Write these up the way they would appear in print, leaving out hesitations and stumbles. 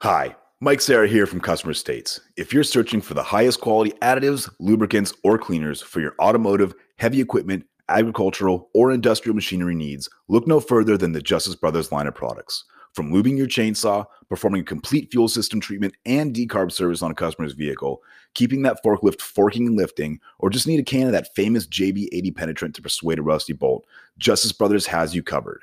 Hi, Mike Sarah here from Customer States. If you're searching for the highest quality additives, lubricants, or cleaners for your automotive, heavy equipment, agricultural, or industrial machinery needs, look no further than the Justice Brothers line of products. From lubing your chainsaw, performing a complete fuel system treatment and decarb service on a customer's vehicle, keeping that forklift forking and lifting, or just need a can of that famous JB80 penetrant to persuade a rusty bolt, Justice Brothers has you covered.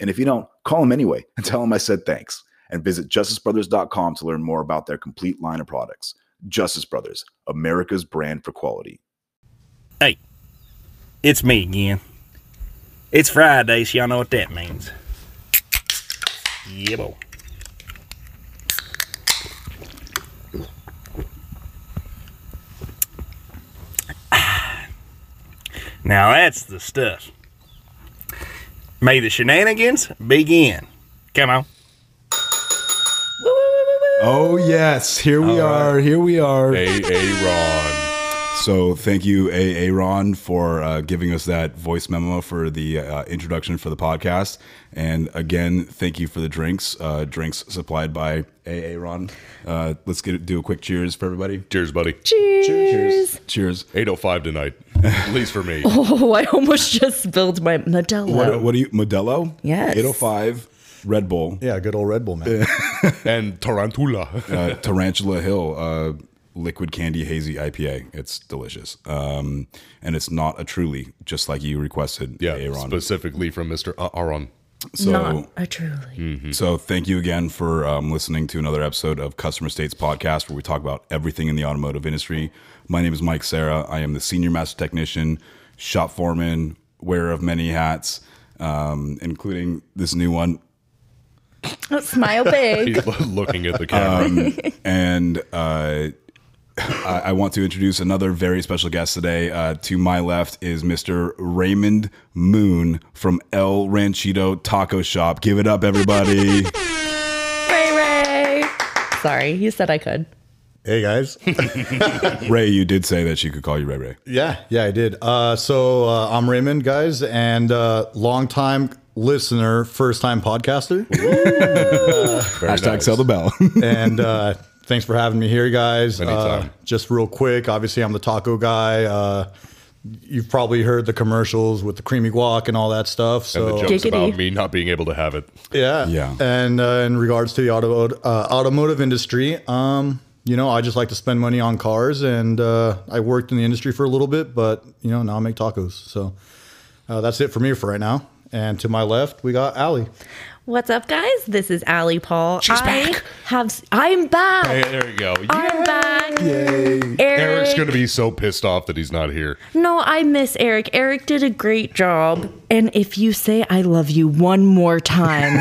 And if you don't, call them anyway and tell them I said thanks. And visit justicebrothers.com to learn more about their complete line of products. Justice Brothers, America's brand for quality. Hey, it's me again. It's Friday, so y'all know what that means. Yeah, boy. Now that's the stuff. May the shenanigans begin. Come on. Oh, yes. Here we are. Here we are. A.A. Ron. So thank you, A.A. Ron, for giving us that voice memo for the introduction for the podcast. And again, thank you for the drinks. Drinks supplied by A.A. Ron. Let's do a quick cheers for everybody. Cheers, buddy. Cheers. Cheers. Cheers. 8:05 tonight. At least for me. Oh, I almost just spilled my Modelo. What are you? Modelo? Yes. 8:05. Red Bull. Yeah, good old Red Bull, man. And Tarantula. Tarantula Hill. Liquid Candy Hazy IPA. It's delicious. And it's not a Truly, just like you requested, yeah, Aaron. Specifically from Mr. Aaron. So, not a Truly. Mm-hmm. So thank you again for listening to another episode of Customer States Podcast, where we talk about everything in the automotive industry. My name is Mike Sarah. I am the Senior Master Technician, Shop Foreman, wearer of many hats, including this new one. Oh, smile big. He's looking at the camera. I want to introduce another very special guest today. To my left is Mr. Raymond Moon from El Ranchito Taco Shop. Give it up, everybody. Ray. Sorry, you said I could. Hey, guys. Ray, you did say that she could call you Ray. Yeah, I did. So I'm Raymond, guys, and long-time listener, first-time podcaster. Hashtag nice. Sell the bell. And... thanks for having me here, guys. Just real quick, obviously, I'm the taco guy. You've probably heard the commercials with the creamy guac and all that stuff. So. And the jokes about me not being able to have it. Yeah. And in regards to the automotive industry, I just like to spend money on cars. And I worked in the industry for a little bit, but, now I make tacos. So that's it for me for right now. And to my left, we got Allie. What's up, guys? This is Allie Paul. I'm back. Hey, there we go. Yay. I'm back. Yay. Eric's going to be so pissed off that he's not here. No, I miss Eric. Eric did a great job. And if you say I love you one more time,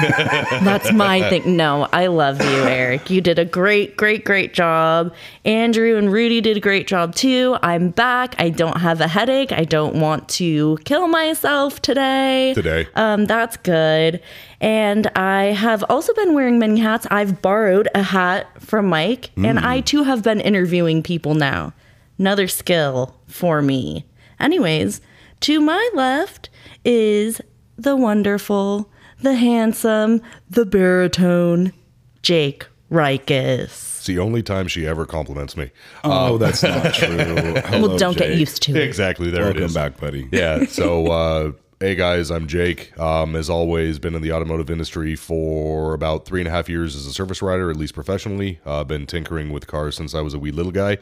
that's my thing. No, I love you, Eric. You did a great, great, great job. Andrew and Rudy did a great job, too. I'm back. I don't have a headache. I don't want to kill myself today. That's good. And I have also been wearing many hats. I've borrowed a hat from Mike, and I, too, have been interviewing people now. Another skill for me. Anyways, to my left is the wonderful, the handsome, the baritone, Jake Rikis. The only time she ever compliments me. Oh, that's not true. Hello, well, don't Jake. Get used to it. Exactly. There Welcome it is. Welcome back, buddy. Yeah, so... Hey guys, I'm Jake. As always, been in the automotive industry for about 3.5 years as a service rider, at least professionally. Been tinkering with cars since I was a wee little guy.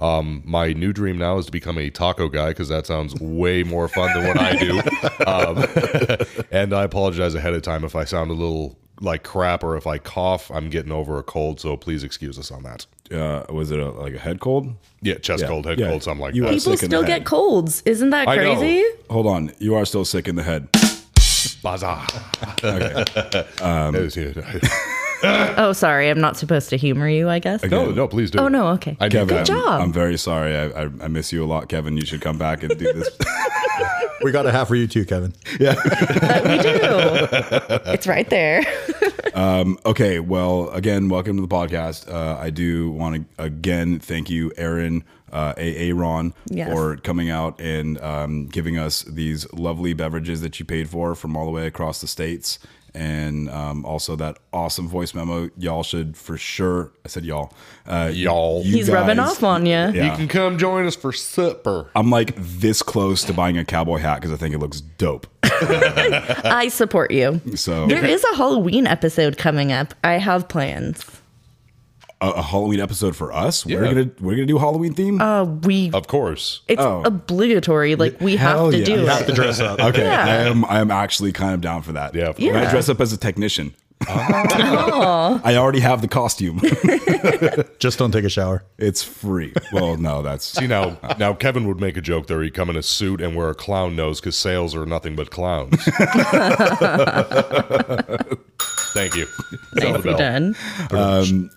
My new dream now is to become a taco guy because that sounds way more fun than what I do. And I apologize ahead of time if I sound a little like crap or if I cough. I'm getting over a cold, so please excuse us on that. Was it like a head cold? Yeah, chest cold, head cold, something like that. People still get colds. Isn't that crazy? Hold on. You are still sick in the head. Bazaar. Okay. Oh, sorry. I'm not supposed to humor you, I guess. Again. No, please do. Oh, no. Okay. Kevin, good job. I'm very sorry. I miss you a lot, Kevin. You should come back and do this. We got a hat for you too, Kevin. Yeah. We do. It's right there. Okay. Well, again, welcome to the podcast. I do want to, again, thank you, Aaron, A.A. Ron, for coming out and giving us these lovely beverages that you paid for from all the way across the states. And also that awesome voice memo. Y'all should for sure. I said y'all. Y'all. He's guys, rubbing off on you. Yeah. You can come join us for supper. I'm like this close to buying a cowboy hat because I think it looks dope. I support you. So there is a Halloween episode coming up. I have plans. A Halloween episode for us? Yeah. We're gonna do Halloween theme? We of course. It's obligatory. Like we have to do it. You have to dress up. Okay. Yeah. I am actually kind of down for that. Yeah. I dress up as a technician. Oh. I already have the costume. Just don't take a shower. It's free. Well, no, that's now Kevin would make a joke there. He'd come in a suit and wear a clown nose because sales are nothing but clowns. Thank you. Nicely done.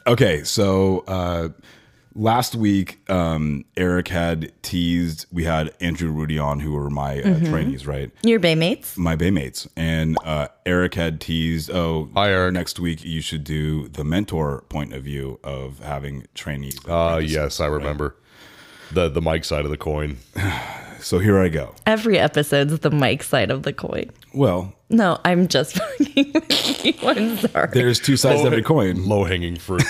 Okay, so last week Eric had teased we had Andrew Rudy on, who were my trainees, right? Your baymates. My baymates. And Eric had teased, next week you should do the mentor point of view of having trainees. Yes, I remember. Right? The Mike side of the coin. So here I go. Every episode's the Mike side of the coin. Well. No, I'm just fucking with you. I'm sorry. There's two sides to every coin. Low-hanging fruit.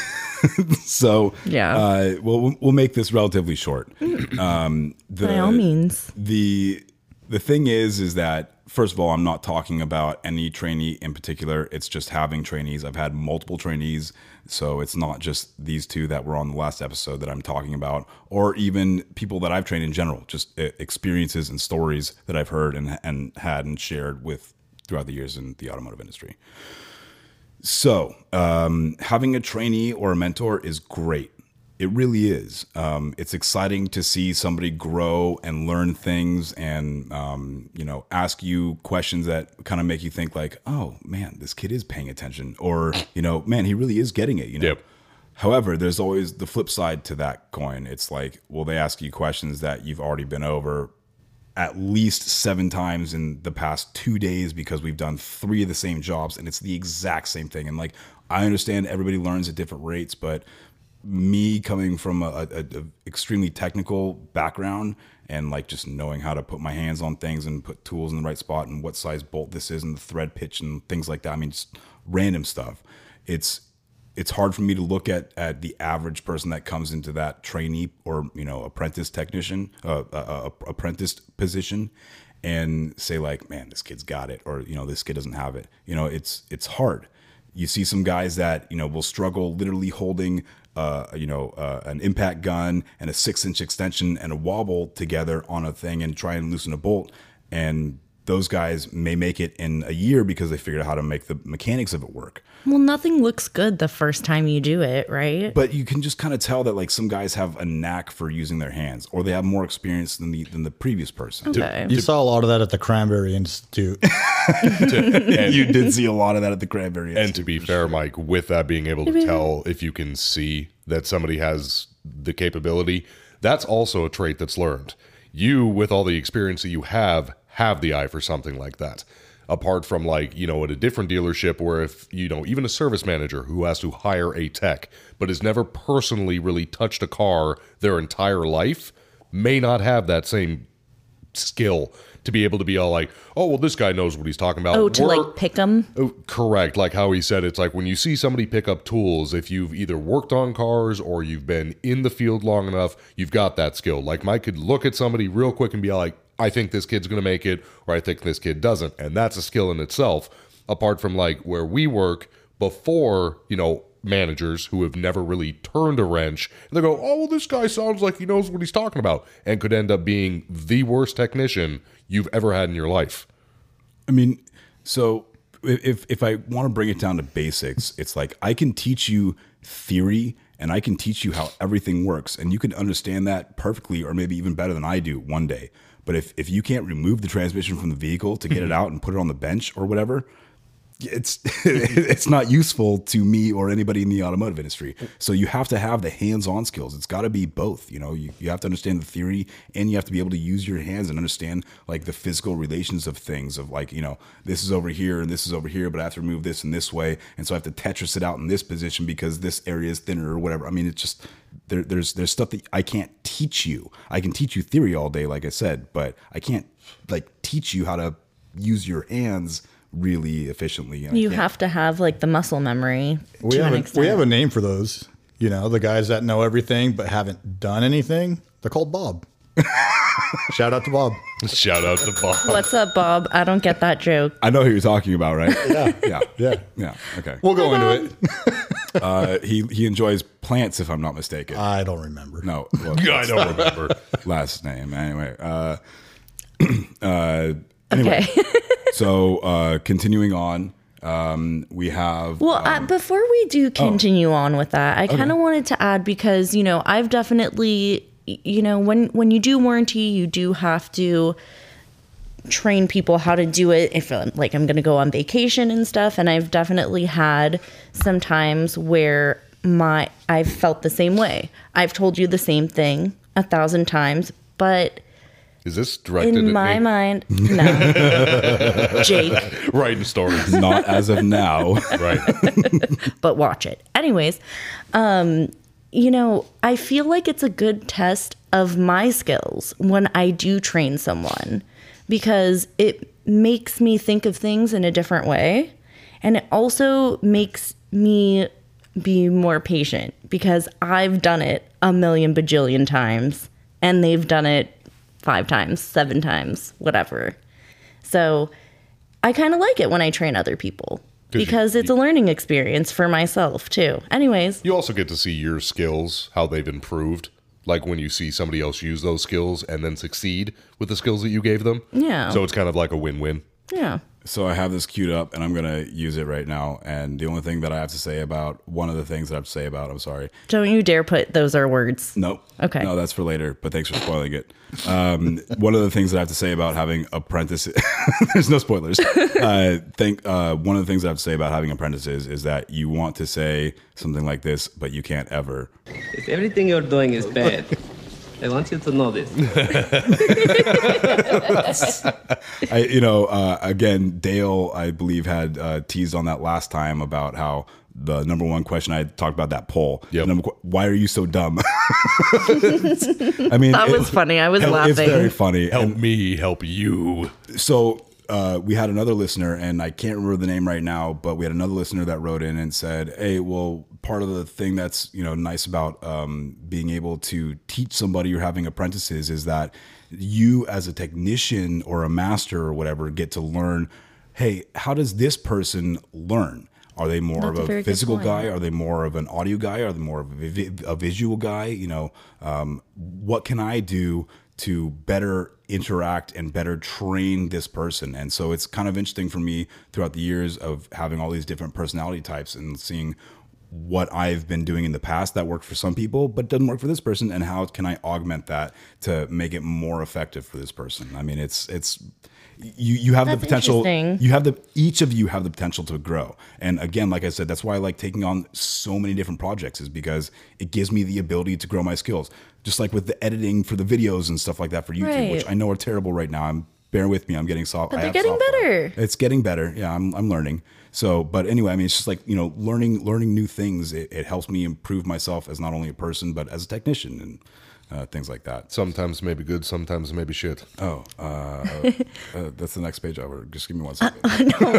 So, yeah. We'll make this relatively short. By all means. The thing is that, first of all, I'm not talking about any trainee in particular. It's just having trainees. I've had multiple trainees. So it's not just these two that were on the last episode that I'm talking about, or even people that I've trained in general, just experiences and stories that I've heard and had and shared with throughout the years in the automotive industry. So having a trainee or a mentor is great. It really is. It's exciting to see somebody grow and learn things and, ask you questions that kind of make you think like, oh, man, this kid is paying attention or, man, he really is getting it. Yep. However, there's always the flip side to that coin. It's like, well, they ask you questions that you've already been over at least 7 times in the past 2 days because we've done 3 of the same jobs and it's the exact same thing. And like, I understand everybody learns at different rates, but me coming from a extremely technical background and like just knowing how to put my hands on things and put tools in the right spot and what size bolt this is and the thread pitch and things like that. I mean, just random stuff. It's hard for me to look at the average person that comes into that trainee or, apprentice technician, apprentice position and say like, man, this kid's got it. Or, this kid doesn't have it. It's hard. You see some guys that, will struggle literally holding, an impact gun and a 6-inch extension and a wobble together on a thing and try and loosen a bolt. And those guys may make it in a year because they figured out how to make the mechanics of it work. Well, nothing looks good the first time you do it, right? But you can just kind of tell that like some guys have a knack for using their hands or they have more experience than the previous person. Okay. You saw a lot of that at the Cranberry Institute. You did see a lot of that at the Cranberry Institute. And to be fair, Mike, with that being able to tell if you can see that somebody has the capability, that's also a trait that's learned. You, with all the experience that you have the eye for something like that. Apart from like, at a different dealership where if, even a service manager who has to hire a tech but has never personally really touched a car their entire life may not have that same skill to be able to be all like, oh, well, this guy knows what he's talking about. Oh, to like pick them? Oh, correct. Like how he said, it's like when you see somebody pick up tools, if you've either worked on cars or you've been in the field long enough, you've got that skill. Like Mike could look at somebody real quick and be like, I think this kid's going to make it, or I think this kid doesn't. And that's a skill in itself, apart from like where we work before, managers who have never really turned a wrench, and they go, oh, well, this guy sounds like he knows what he's talking about, and could end up being the worst technician you've ever had in your life. I mean, so if I want to bring it down to basics, it's like I can teach you theory and I can teach you how everything works, and you can understand that perfectly or maybe even better than I do one day. But if you can't remove the transmission from the vehicle to get it out and put it on the bench or whatever, it's not useful to me or anybody in the automotive industry. So you have to have the hands-on skills. It's got to be both. You know, you have to understand the theory, and you have to be able to use your hands and understand like the physical relations of things, of like, you know, this is over here and this is over here, but I have to remove this in this way, and so I have to Tetris it out in this position because this area is thinner or whatever. I mean, it's just there's stuff that I can't teach you. I can teach you theory all day, like I said, but I can't like teach you how to use your hands really efficiently. And you have to have like the muscle memory. We have a name for those, you know, the guys that know everything but haven't done anything. They're called Bob. Shout out to Bob. Shout out to Bob. What's up, Bob? I don't get that joke. I know who you're talking about, right? Yeah. Okay. We'll go into it. He enjoys plants, if I'm not mistaken. I don't remember. No. Well, I don't remember. Last name. Anyway. Anyway. Okay. So continuing on, we have... Well, before we do continue on with that, I kind of wanted to add, because, you know, I've definitely, you know, when you do warranty, you do have to train people how to do it if, like, I'm going to go on vacation and stuff. And I've definitely had some times where I've felt the same way. I've told you the same thing 1,000 times, but... Is this directed at me? In my mind, no. Jake. Writing stories. Not as of now. Right. But watch it. Anyways, you know, I feel like it's a good test of my skills when I do train someone, because it makes me think of things in a different way. And it also makes me be more patient, because I've done it a million bajillion times and they've done it 5 times, 7 times, whatever. So I kind of like it when I train other people, because it's a learning experience for myself too. Anyways. You also get to see your skills, how they've improved. Like when you see somebody else use those skills and then succeed with the skills that you gave them. Yeah. So it's kind of like a win-win. Yeah. So I have this queued up and I'm going to use it right now. And the only thing that I have to say about I'm sorry. Don't you dare put those are words. No. Okay. No, that's for later. But thanks for spoiling it. One of the things that I have to say about having apprentices, there's no spoilers. One of the things that I have to say about having apprentices is that you want to say something like this, but you can't ever. If everything you're doing is bad. I want you to know this. Again, Dale, I believe, had teased on that last time about how the number one question I talked about that poll. Yep. Why are you so dumb? I mean, that was funny. I was laughing. It's very funny. Help you. So we had another listener, and I can't remember the name right now, but we had another listener that wrote in and said, hey, well, part of the thing that's, you know, nice about being able to teach somebody you're having apprentices is that you as a technician or a master or whatever get to learn, hey, how does this person learn? Are they more of a physical guy? Are they more of an audio guy? Are they more of a visual guy? You know, what can I do to better interact and better train this person? And so it's kind of interesting for me throughout the years of having all these different personality types and seeing what I've been doing in the past that worked for some people but doesn't work for this person, and how can I augment that to make it more effective for this person. I mean, it's you have the potential. You have each of you have the potential to grow. And again, like I said, that's why I like taking on so many different projects, is because it gives me the ability to grow my skills. Just like with the editing for the videos and stuff like that for YouTube, right, which I know are terrible right now. Bear with me. I'm getting soft. But they're getting better. It's getting better. Yeah, I'm learning. So, but anyway, I mean, it's just like, you know, learning new things. It helps me improve myself as not only a person, but as a technician and things like that. Sometimes maybe good, sometimes maybe shit. Oh, that's the next page over. Just give me one second. No.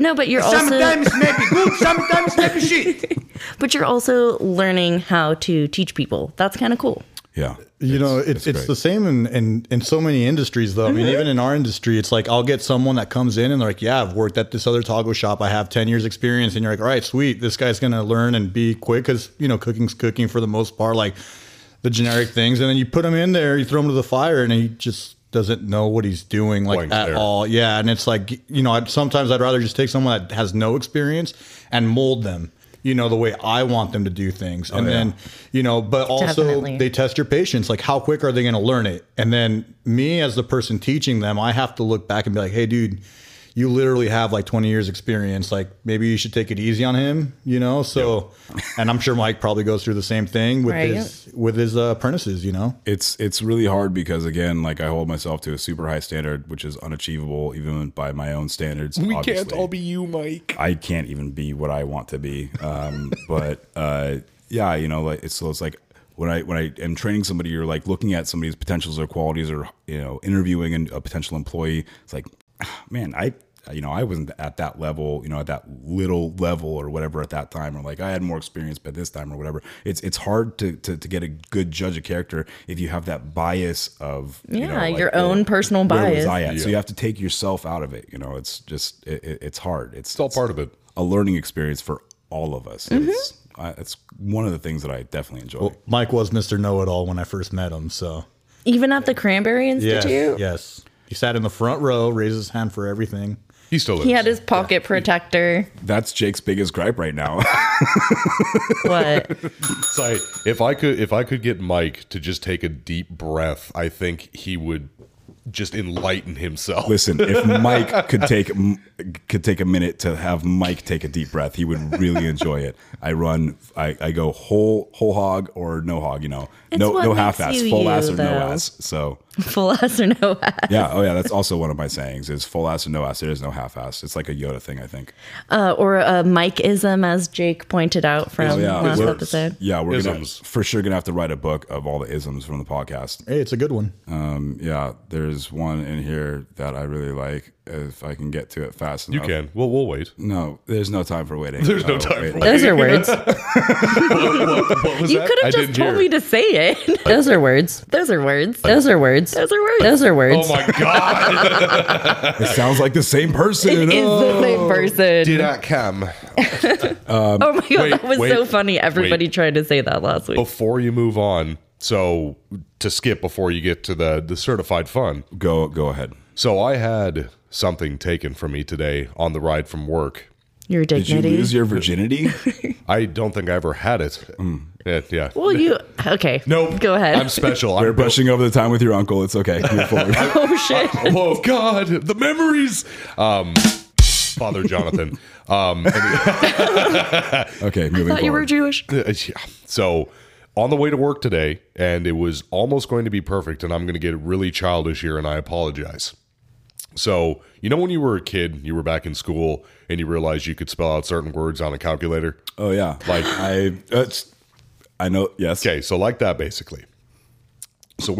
No, but you're sometimes also... Sometimes maybe good, sometimes maybe shit. But you're also learning how to teach people. That's kind of cool. Yeah. You know, it's the same in so many industries, though. I mean, even in our industry, it's like I'll get someone that comes in and they're like, yeah, I've worked at this other taco shop. I have 10 years experience. And you're like, all right, sweet. This guy's going to learn and be quick because, you know, cooking's cooking for the most part, like the generic things. And then you put them in there, you throw them to the fire, and he just doesn't know what he's doing, like, at all. Yeah. And it's like, you know, sometimes I'd rather just take someone that has no experience and mold them, you know, the way I want them to do things. And then, you know, but also they test your patience. Like, how quick are they going to learn it? And then me as the person teaching them, I have to look back and be like, hey, dude, you literally have like 20 years experience. Like, maybe you should take it easy on him, you know? So, and I'm sure Mike probably goes through the same thing with his apprentices, you know? It's really hard because, again, like, I hold myself to a super high standard, which is unachievable even by my own standards. We obviously can't all be you, Mike. I can't even be what I want to be. Yeah, you know, like, it's like when I am training somebody, you're like looking at somebody's potentials or qualities, or, you know, interviewing a potential employee. It's like, man, I wasn't at that level, you know, at that little level or whatever at that time, or like I had more experience by this time or whatever. It's hard to get a good judge of character if you have that bias of, you know, like, your own personal bias. So you have to take yourself out of it. You know, it's just, it's hard. It's all part of it. A learning experience for all of us. Mm-hmm. It's one of the things that I definitely enjoy. Well, Mike was Mr. Know-It-All when I first met him. So even at the Cranberry Institute. Yes. He sat in the front row, raised his hand for everything. He still lives. He had his pocket protector. That's Jake's biggest gripe right now. What? So if I could get Mike to just take a deep breath, I think he would just enlighten himself. Listen, if Mike could take a minute to have Mike take a deep breath, he would really enjoy it. I go whole hog or no hog, you know. It's no half ass, full ass or no ass. So full ass or no ass. Yeah, oh yeah, that's also one of my sayings is full ass or no ass. There is no half ass. It's like a Yoda thing, I think. Or a Mike-ism, as Jake pointed out from last episode. Yeah, we're for sure gonna have to write a book of all the isms from the podcast. Hey, it's a good one. Yeah, there's one in here that I really like. If I can get to it fast enough. You can. We'll wait. No, there's no time for waiting. There's no time for waiting. Those are words. What was you that? You could have just told me to say it. Those are words. Those are words. Those are words. Those are words. Those are words. Oh my God. It sounds like the same person. It is the same person. Did I come? Oh my God. That was so funny. Everybody tried to say that last week. Before you move on, so to skip before you get to the certified fun. Go ahead. So I had something taken from me today on the ride from work. Your dignity? Did you lose your virginity? I don't think I ever had it. Mm. Yeah. Well, okay. Nope. Go ahead. I'm special. We're brushing over the time with your uncle. It's okay. Move forward. Oh, shit. Oh, God. The memories. Father Jonathan. Okay, moving forward. I thought you were Jewish. So on the way to work today, and it was almost going to be perfect, and I'm going to get really childish here, and I apologize. So, you know when you were a kid, you were back in school, and you realized you could spell out certain words on a calculator? Oh, yeah. Like, I know, yes. Okay, so like that, basically. So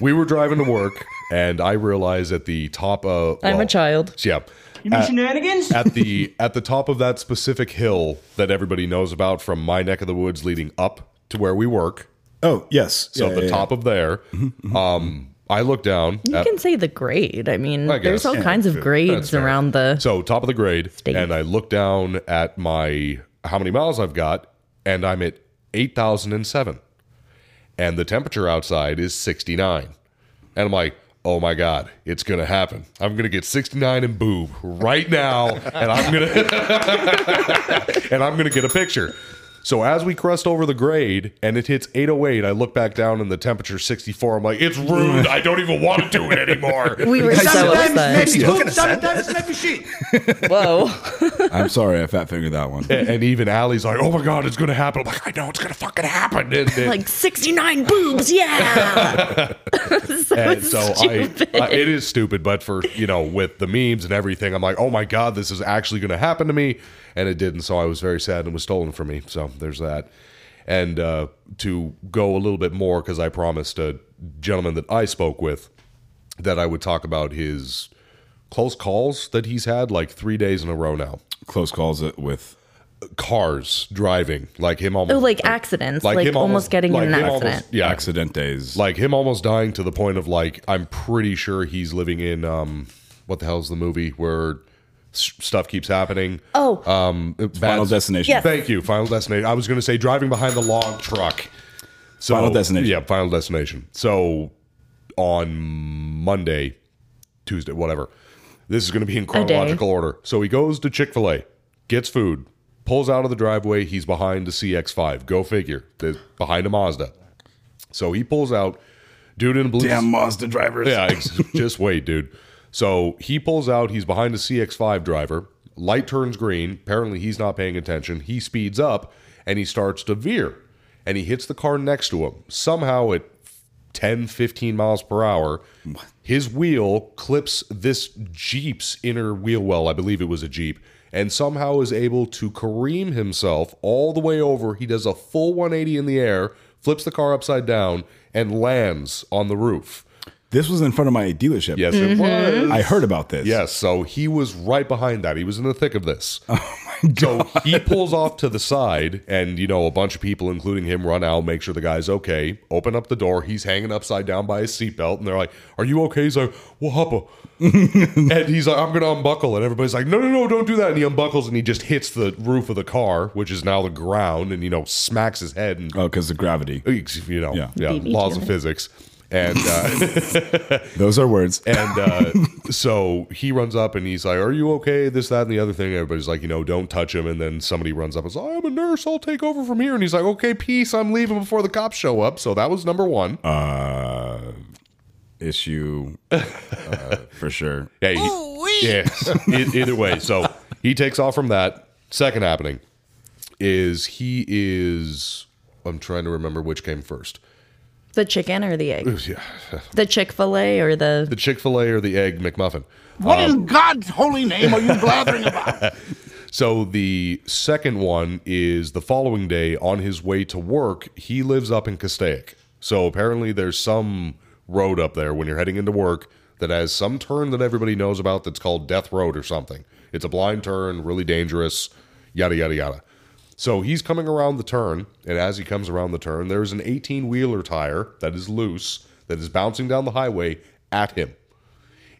we were driving to work, and I realized at the top of... I'm a child. Yeah. You mean shenanigans? At the top of that specific hill that everybody knows about from my neck of the woods leading up to where we work. Oh, yes. So the top of there... Mm-hmm, I look down. You can say the grade. I mean, there's all kinds of grades around the So top of the grade, state. And I look down at my how many miles I've got, and I'm at 8,007. And the temperature outside is 69. And I'm like, oh my God, it's going to happen. I'm going to get 69 and boob right now, and I'm going to and I'm going to get a picture. So as we crest over the grade and it hits 808, I look back down and the temperature's 64. I'm like, it's rude. I don't even want to do it anymore. We were so upset. Whoa. I'm sorry, I fat fingered that one. And even Allie's like, oh my God, it's going to happen. I'm like, I know it's going to fucking happen. Like 69 boobs, yeah. so stupid. It is stupid, but for, you know, with the memes and everything, I'm like, oh my God, this is actually going to happen to me. And it didn't, so I was very sad and it was stolen from me. So there's that. And to go a little bit more, because I promised a gentleman that I spoke with that I would talk about his close calls that he's had like 3 days in a row now. Close calls with... cars driving, like him almost accidents, like him almost getting in an accident. Yeah, accident days, like him almost dying to the point of like, I'm pretty sure he's living in what the hell's the movie where stuff keeps happening? Oh, Final Destination. Yes. Thank you, Final Destination. I was going to say driving behind the log truck. So, Final Destination. Yeah, Final Destination. So on Monday, Tuesday, whatever. This is going to be in chronological order. So he goes to Chick-fil-A, gets food, pulls out of the driveway. He's behind the CX-5. Go figure. They're behind a Mazda. So he pulls out. Dude in a blue... Damn Mazda drivers. Yeah, just wait, dude. So he pulls out. He's behind a CX-5 driver. Light turns green. Apparently, he's not paying attention. He speeds up, and he starts to veer. And he hits the car next to him. Somehow, at 10, 15 miles per hour... What? His wheel clips this Jeep's inner wheel well, I believe it was a Jeep, and somehow is able to careen himself all the way over. He does a full 180 in the air, flips the car upside down, and lands on the roof. This was in front of my dealership. Yes, it was. I heard about this. Yes, so he was right behind that. He was in the thick of this. Oh, my God. So he pulls off to the side, and, you know, a bunch of people, including him, run out, make sure the guy's okay, open up the door. He's hanging upside down by his seatbelt, and they're like, "Are you okay?" He's like, "Well, hoppa." And he's like, "I'm going to unbuckle." And everybody's like, "No, no, no, don't do that." And he unbuckles, and he just hits the roof of the car, which is now the ground, and, you know, smacks his head. And, oh, because of gravity. You know, yeah laws of physics. And those are words. And so he runs up and he's like, "Are you okay?" This, that, and the other thing. Everybody's like, you know, don't touch him. And then somebody runs up and says, "Oh, I'm a nurse. I'll take over from here." And he's like, "Okay, peace. I'm leaving before the cops show up." So that was number one issue for sure. Yeah, either way. So he takes off from that. Second happening is I'm trying to remember which came first. The chicken or the egg? Yeah. The Chick-fil-A or the Chick-fil-A or the egg McMuffin. What in God's holy name are you blathering about? So the second one is the following day on his way to work. He lives up in Castaic. So apparently there's some road up there when you're heading into work that has some turn that everybody knows about that's called Death Road or something. It's a blind turn, really dangerous, yada, yada, yada. So he's coming around the turn, and as he comes around the turn, there's an 18-wheeler tire that is loose, that is bouncing down the highway at him.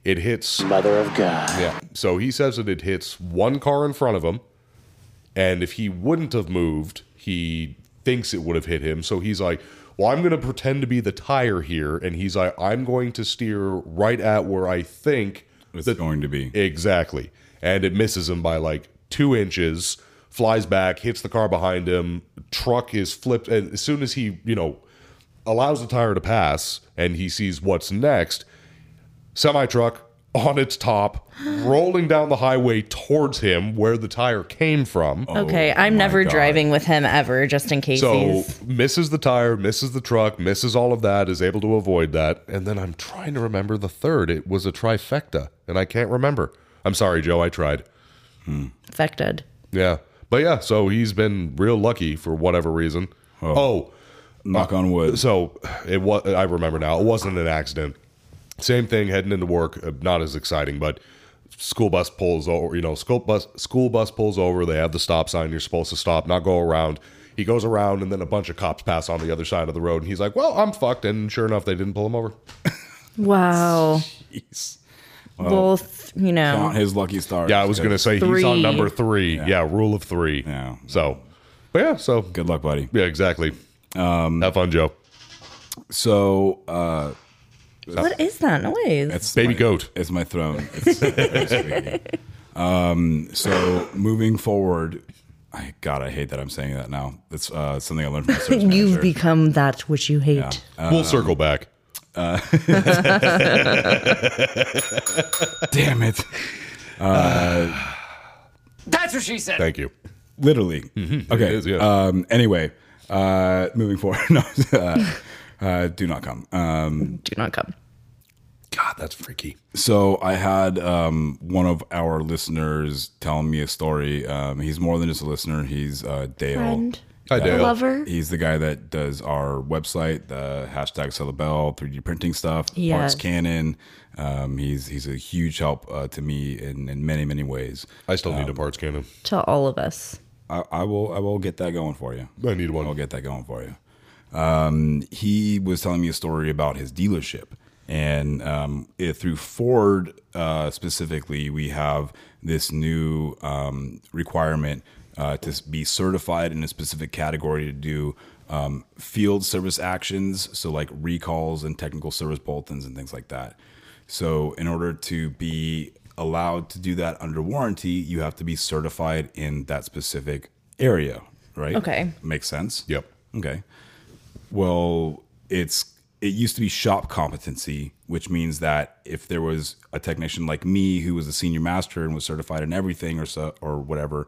It hits... Mother of God. Yeah. So he says that it hits one car in front of him, and if he wouldn't have moved, he thinks it would have hit him. So he's like, "Well, I'm going to pretend to be the tire here," and he's like, "I'm going to steer right at where I think... It's going to be." Exactly. And it misses him by like 2 inches... Flies back, hits the car behind him, truck is flipped, and as soon as he, you know, allows the tire to pass and he sees what's next, semi-truck on its top, rolling down the highway towards him where the tire came from. Okay, I'm never driving with him ever, just in case. So misses the tire, misses the truck, misses all of that, is able to avoid that. And then I'm trying to remember the third. It was a trifecta, and I can't remember. I'm sorry, Joe, I tried. Fected. Yeah. But yeah, so he's been real lucky for whatever reason. Oh, knock on wood. So it was. I remember now. It wasn't an accident. Same thing heading into work. Not as exciting, but school bus pulls over. You know, school bus pulls over. They have the stop sign. You're supposed to stop, not go around. He goes around, and then a bunch of cops pass on the other side of the road, and he's like, "Well, I'm fucked." And sure enough, they didn't pull him over. Wow. Jeez. Well, both, you know, count his lucky stars. Yeah, I was going to say he's on number 3. Yeah, rule of 3. Yeah. So, but yeah, so good luck, buddy. Yeah, exactly. Have fun, Joe. So, what is that noise? It's baby goat. It's my throne. It's so moving forward, I hate that I'm saying that now. That's something I learned from research. You've become that which you hate. Yeah. We'll circle back. Damn it. That's what she said. Thank you. Literally. Mm-hmm. Okay. It is, yeah. Anyway, moving forward. No, do not come. Do not come. God, that's freaky. So I had one of our listeners tell me a story. He's more than just a listener. He's Dale. Friend. Hi, Dale. Lover. He's the guy that does our website, the hashtag Celebel, 3D printing stuff, Parts Canon. He's a huge help to me in many, many ways. I still need a Parts Canon. To all of us. I will get that going for you. I need one. I'll get that going for you. He was telling me a story about his dealership, and through Ford specifically, we have this new requirement to be certified in a specific category to do field service actions, so like recalls and technical service bulletins and things like that. So in order to be allowed to do that under warranty, you have to be certified in that specific area, right? Okay. Makes sense? Yep. Okay. Well, it used to be shop competency, which means that if there was a technician like me who was a senior master and was certified in everything or whatever,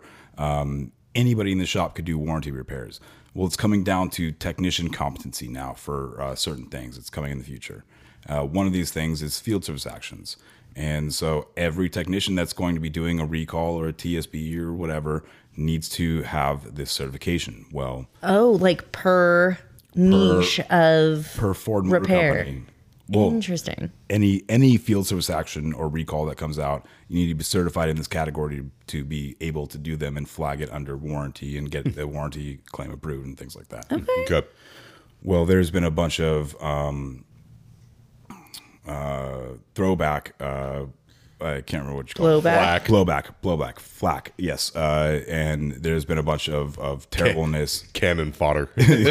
anybody in the shop could do warranty repairs. Well, it's coming down to technician competency now for certain things. It's coming in the future. One of these things is field service actions. And so every technician that's going to be doing a recall or a TSB or whatever needs to have this certification. Well, oh, like per Ford Motor Company. Well, interesting. Any field service action or recall that comes out, you need to be certified in this category to be able to do them and flag it under warranty and get the warranty claim approved and things like that. Okay. Well, there's been a bunch of throwback. I can't remember what you call it. Blowback. Flack. Yes. And there's been a bunch of terribleness. Cannon fodder. Described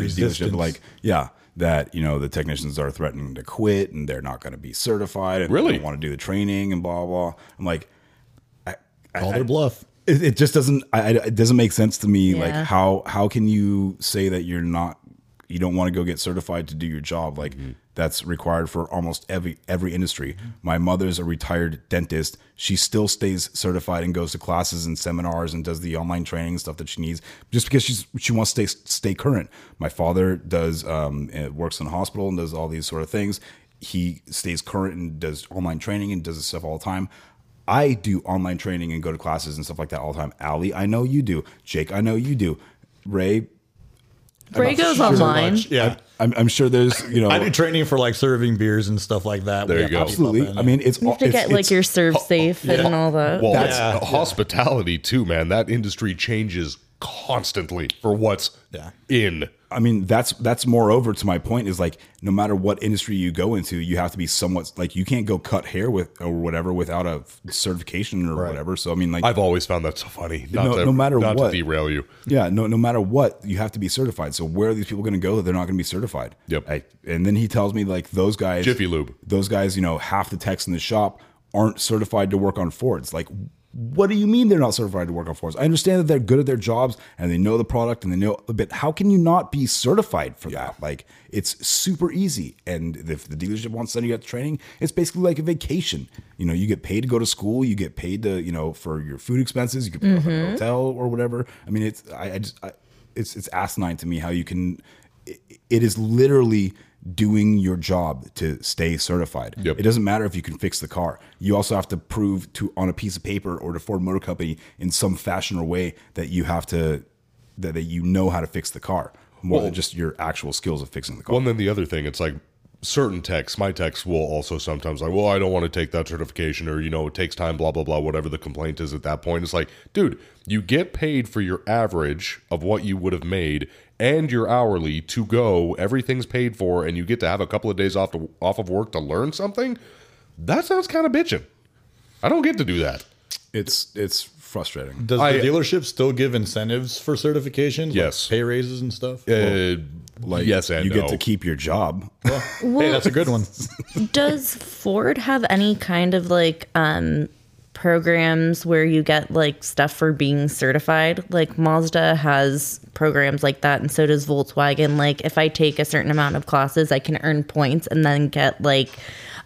the dealership like, yeah, that, you know, the technicians are threatening to quit and they're not going to be certified. And really? They don't want to do the training and blah, blah. I'm like, call their bluff. It just doesn't, it doesn't make sense to me. Yeah. Like how can you say that you're not, you don't want to go get certified to do your job? Like, mm-hmm. That's required for almost every industry. My mother's a retired dentist. She still stays certified and goes to classes and seminars and does the online training stuff that she needs just because she wants to stay current. My father does works in a hospital and does all these sort of things. He stays current and does online training and does this stuff all the time. I do online training and go to classes and stuff like that all the time. Allie, I know you do. Jake, I know you do. Ray goes online. Yeah. I'm sure there's, you know. I do training for like serving beers and stuff like that. There you go. Absolutely. I mean, it's. You have to get like your serve safe and all that. Well, that's hospitality too, man. That industry changes constantly for what's in. I mean, that's moreover to my point is like, no matter what industry you go into, you have to be somewhat like, you can't go cut hair with or whatever without a certification or whatever. So I mean, like, I've always found that so funny. Not to derail you. Yeah, no matter what, you have to be certified. So where are these people going to go that they're not going to be certified? Yep. And then he tells me like those guys, Jiffy Lube, those guys, you know, half the techs in the shop aren't certified to work on Fords. Like, what do you mean they're not certified to work on Fords? I understand that they're good at their jobs and they know the product and they know a bit. How can you not be certified for that? Like, it's super easy. And if the dealership wants to send you out to training, it's basically like a vacation. You know, you get paid to go to school. You get paid to, you know, for your food expenses. You get paid for a hotel or whatever. I mean, it's asinine to me how you can. It is literally doing your job to stay certified. Yep. It doesn't matter if you can fix the car. You also have to prove on a piece of paper or to Ford Motor Company in some fashion or way that you have to, that you know how to fix the car more than just your actual skills of fixing the car. Well, and then the other thing, it's like certain techs, my techs will also sometimes like, well, I don't want to take that certification or, you know, it takes time, blah, blah, blah, whatever the complaint is at that point. It's like, dude, you get paid for your average of what you would have made and your hourly to go, everything's paid for, and you get to have a couple of days off of work to learn something. That sounds kind of bitching. I don't get to do that. It's frustrating. Does the dealership still give incentives for certification? Yes. Like pay raises and stuff? Yes and no. You get to keep your job. Well, hey, that's a good one. Does Ford have any kind of like programs where you get like stuff for being certified? Like Mazda has programs like that, and so does Volkswagen. Like if I take a certain amount of classes, I can earn points and then get like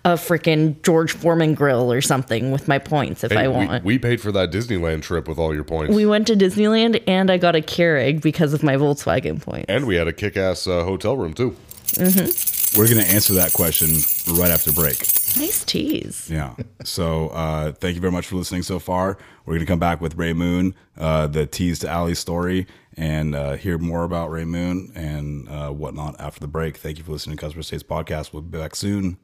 a freaking George Foreman grill or something with my points if I want. We paid for that Disneyland trip with all your points. We went to Disneyland and I got a Keurig because of my Volkswagen points. And we had a kick-ass hotel room too. Mm-hmm. We're going to answer that question right after break. Nice tease. Yeah. So thank you very much for listening so far. We're going to come back with Ray Moon, the tease to Allie's story, and hear more about Ray Moon and whatnot after the break. Thank you for listening to Customer States Podcast. We'll be back soon.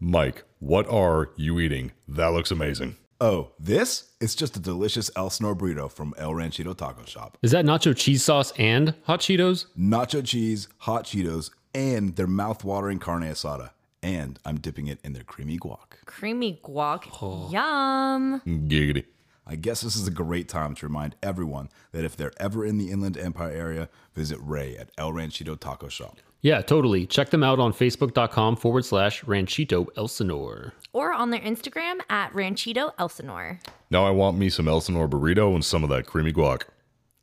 Mike, what are you eating? That looks amazing. Oh, this? It's just a delicious El Snor burrito from El Ranchito Taco Shop. Is that nacho cheese sauce and hot Cheetos? Nacho cheese, hot Cheetos, and their mouth-watering carne asada. And I'm dipping it in their creamy guac. Creamy guac? Oh. Yum! Giggity. I guess this is a great time to remind everyone that if they're ever in the Inland Empire area, visit Ray at El Ranchito Taco Shop. Yeah, totally. Check them out on Facebook.com/Ranchito Elsinore. Or on their Instagram at Ranchito Elsinore. Now I want me some Elsinore burrito and some of that creamy guac.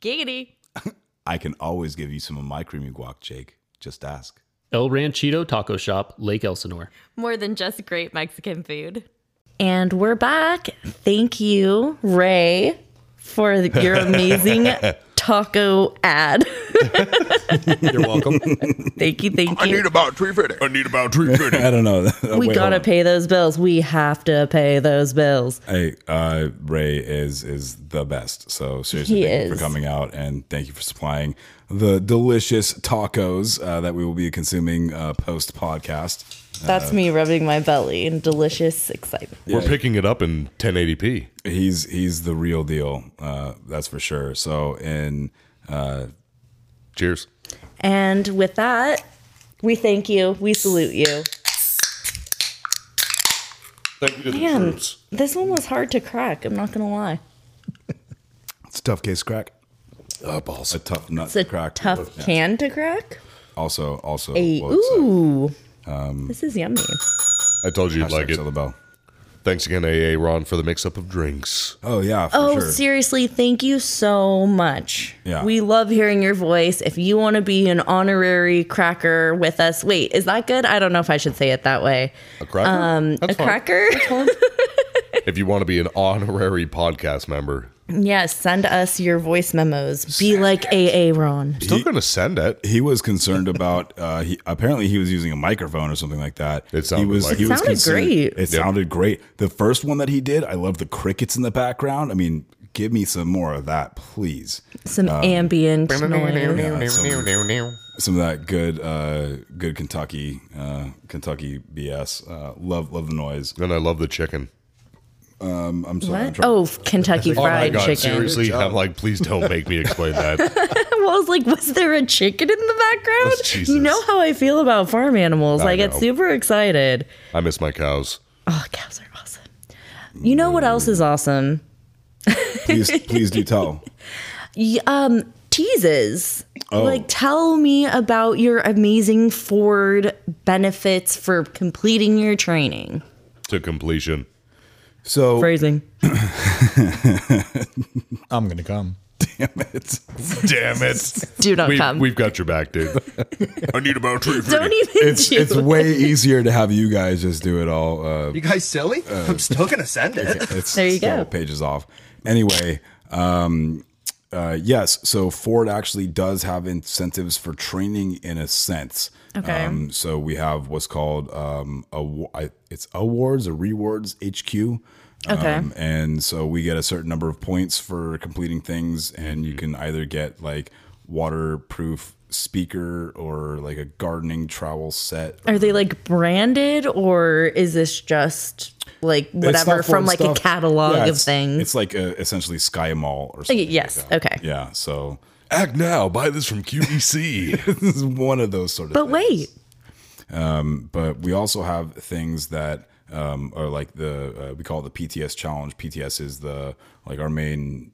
Giggity. I can always give you some of my creamy guac, Jake. Just ask. El Ranchito Taco Shop, Lake Elsinore. More than just great Mexican food. And we're back. Thank you, Ray, for your amazing taco ad. You're welcome. Thank you. I need about $3.50. I don't know. We gotta pay those bills. We have to pay those bills. Hey, Ray is the best. So seriously, thank you for coming out, and thank you for supplying the delicious tacos that we will be consuming post podcast. That's me rubbing my belly in delicious excitement. Yeah. We're picking it up in 1080p. He's the real deal, that's for sure. So, cheers. And with that, we thank you. We salute you. Thank you to the troops. This one was hard to crack. I'm not going to lie. It's a tough case to crack. Balls. A tough nut to crack. It's a tough can to crack. Also. Ooh. This is yummy. I told you you'd like it. Thanks again, A.A. Ron, for the mix-up of drinks. Oh, yeah, for sure. Seriously, thank you so much. Yeah. We love hearing your voice. If you want to be an honorary cracker with us. Wait, is that good? I don't know if I should say it that way. A cracker? Cracker? That's fine. If you want to be an honorary podcast member. Yes, send us your voice memos. Be like A.A. Ron. Still going to send it. He was concerned about, apparently he was using a microphone or something like that. It sounded great. It sounded great. The first one that he did, I love the crickets in the background. I mean, give me some more of that, please. Some ambient. Some of that good Kentucky BS. Love the noise. And I love the chicken. I'm sorry. Kentucky Fried Chicken. Seriously, I'm like, please don't make me explain that. Well, I was like, was there a chicken in the background? Oh, you know how I feel about farm animals. I get super excited. I miss my cows. Oh, cows are awesome. You know what else is awesome? Please do tell. Teases. Oh. Like, tell me about your amazing Ford benefits for completing your training. To completion. So phrasing. I'm gonna come. Damn it. Do not come. We've got your back, dude. I need about 3 feet. Don't even. It's way easier to have you guys just do it all. You guys silly? I'm still gonna send it. There you go. Pages off. Anyway, yes. So Ford actually does have incentives for training in a sense. Okay. So we have what's called it's awards or rewards HQ. Okay. And so we get a certain number of points for completing things, and you can either get like waterproof speaker or like a gardening trowel set. Are they like branded, or is this just like whatever from like a catalog of things? It's like essentially Sky Mall or something. Yes. Like that. Okay. Yeah. So act now. Buy this from QVC. This is one of those sort of things. But wait. But we also have things that are like we call it the PTS challenge. PTS is our main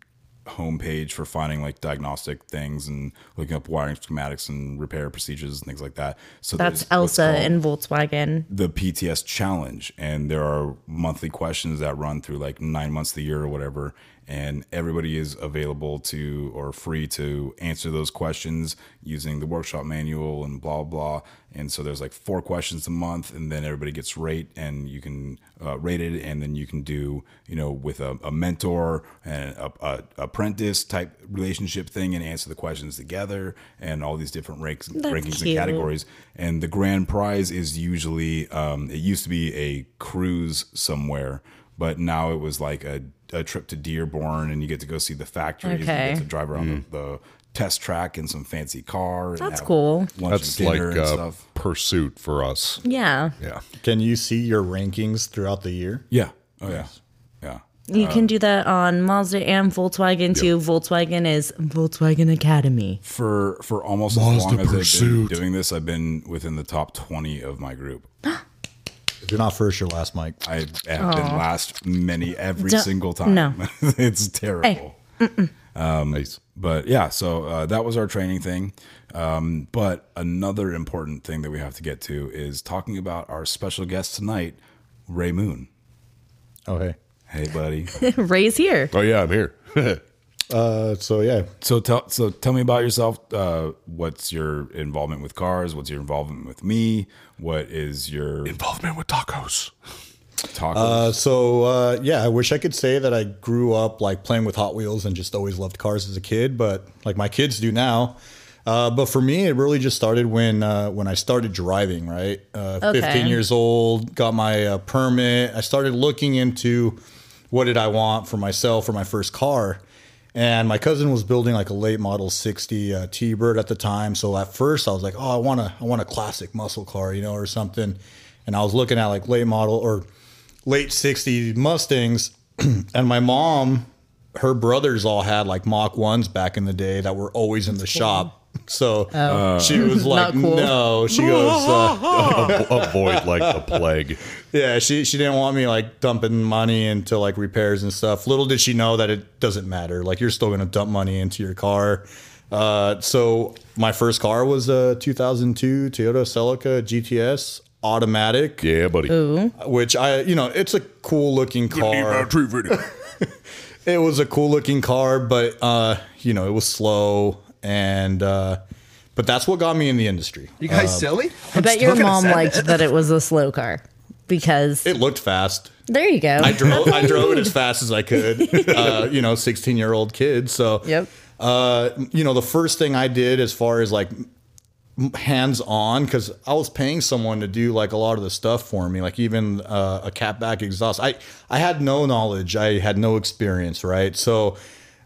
homepage for finding like diagnostic things and looking up wiring schematics and repair procedures and things like that. So that's ELSA and Volkswagen. The PTS challenge, and there are monthly questions that run through like 9 months of the year or whatever, and everybody is available to or free to answer those questions using the workshop manual and blah blah. And so there's like 4 questions a month, and then everybody gets rate, and you can rate it, and then you can do with a mentor and a apprentice type relationship thing and answer the questions together, and all these different rankings and categories. And the grand prize is usually it used to be a cruise somewhere, but now it was like a trip to Dearborn, and you get to go see the factories. Okay. You get to drive around the test track in some fancy car. That's cool. That's like a pursuit for us. Yeah. Can you see your rankings throughout the year? Yeah. Oh yeah. You can do that on Mazda and Volkswagen too. Volkswagen is Volkswagen Academy. For almost Mazda as long as I've been doing this, I've been within the top 20 of my group. If you're not first, you're last, Mike. I have been last every single time. No. It's terrible. Hey. Nice. But yeah, so that was our training thing. But another important thing that we have to get to is talking about our special guest tonight, Ray Moon. Oh, hey. Hey, buddy. Ray's here. Oh, yeah, I'm here. So tell me about yourself. What's your involvement with cars? What's your involvement with me? What is your involvement with tacos? I wish I could say that I grew up like playing with Hot Wheels and just always loved cars as a kid, but like my kids do now. But for me, it really just started when I started driving, right? 15 years old, got my permit. I started looking into what did I want for myself for my first car. And my cousin was building like a late model 60 T-Bird at the time. So at first I was like, oh, I want a classic muscle car, you know, or something. And I was looking at like late model or late 60 Mustangs. And my mom, her brothers all had like Mach 1s back in the day that were always in the shop. So she was like, cool. No, she goes, avoid like the plague. Yeah. She didn't want me like dumping money into like repairs and stuff. Little did she know that it doesn't matter. Like you're still going to dump money into your car. So my first car was a 2002 Toyota Celica GTS automatic. Yeah, buddy. Ooh. Which it's a cool looking car. It was a cool looking car, but, it was slow. And, but that's what got me in the industry. You guys silly? I bet your mom liked that it was a slow car because it looked fast. There you go. I drove it as fast as I could, 16-year-old kid. So, yep. The first thing I did as far as like hands on, cause I was paying someone to do like a lot of the stuff for me, like even, a catback exhaust. I had no knowledge. I had no experience. Right. So,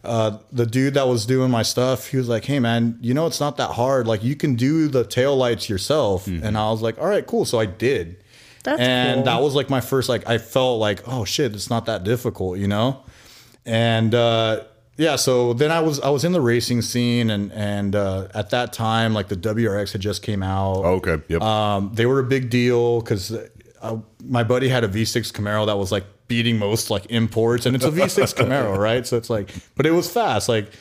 the dude that was doing my stuff, he was like, hey man, it's not that hard. Like you can do the taillights yourself. Mm-hmm. And I was like, all right, cool. So I did. That was like my first, like, I felt like, oh shit, it's not that difficult, And, so then I was in the racing scene and at that time, like the WRX had just came out. Oh, okay. Yep. They were a big deal because my buddy had a V6 Camaro that was like beating most like imports, and it's a V6 Camaro, right? So it's like, but it was fast, like,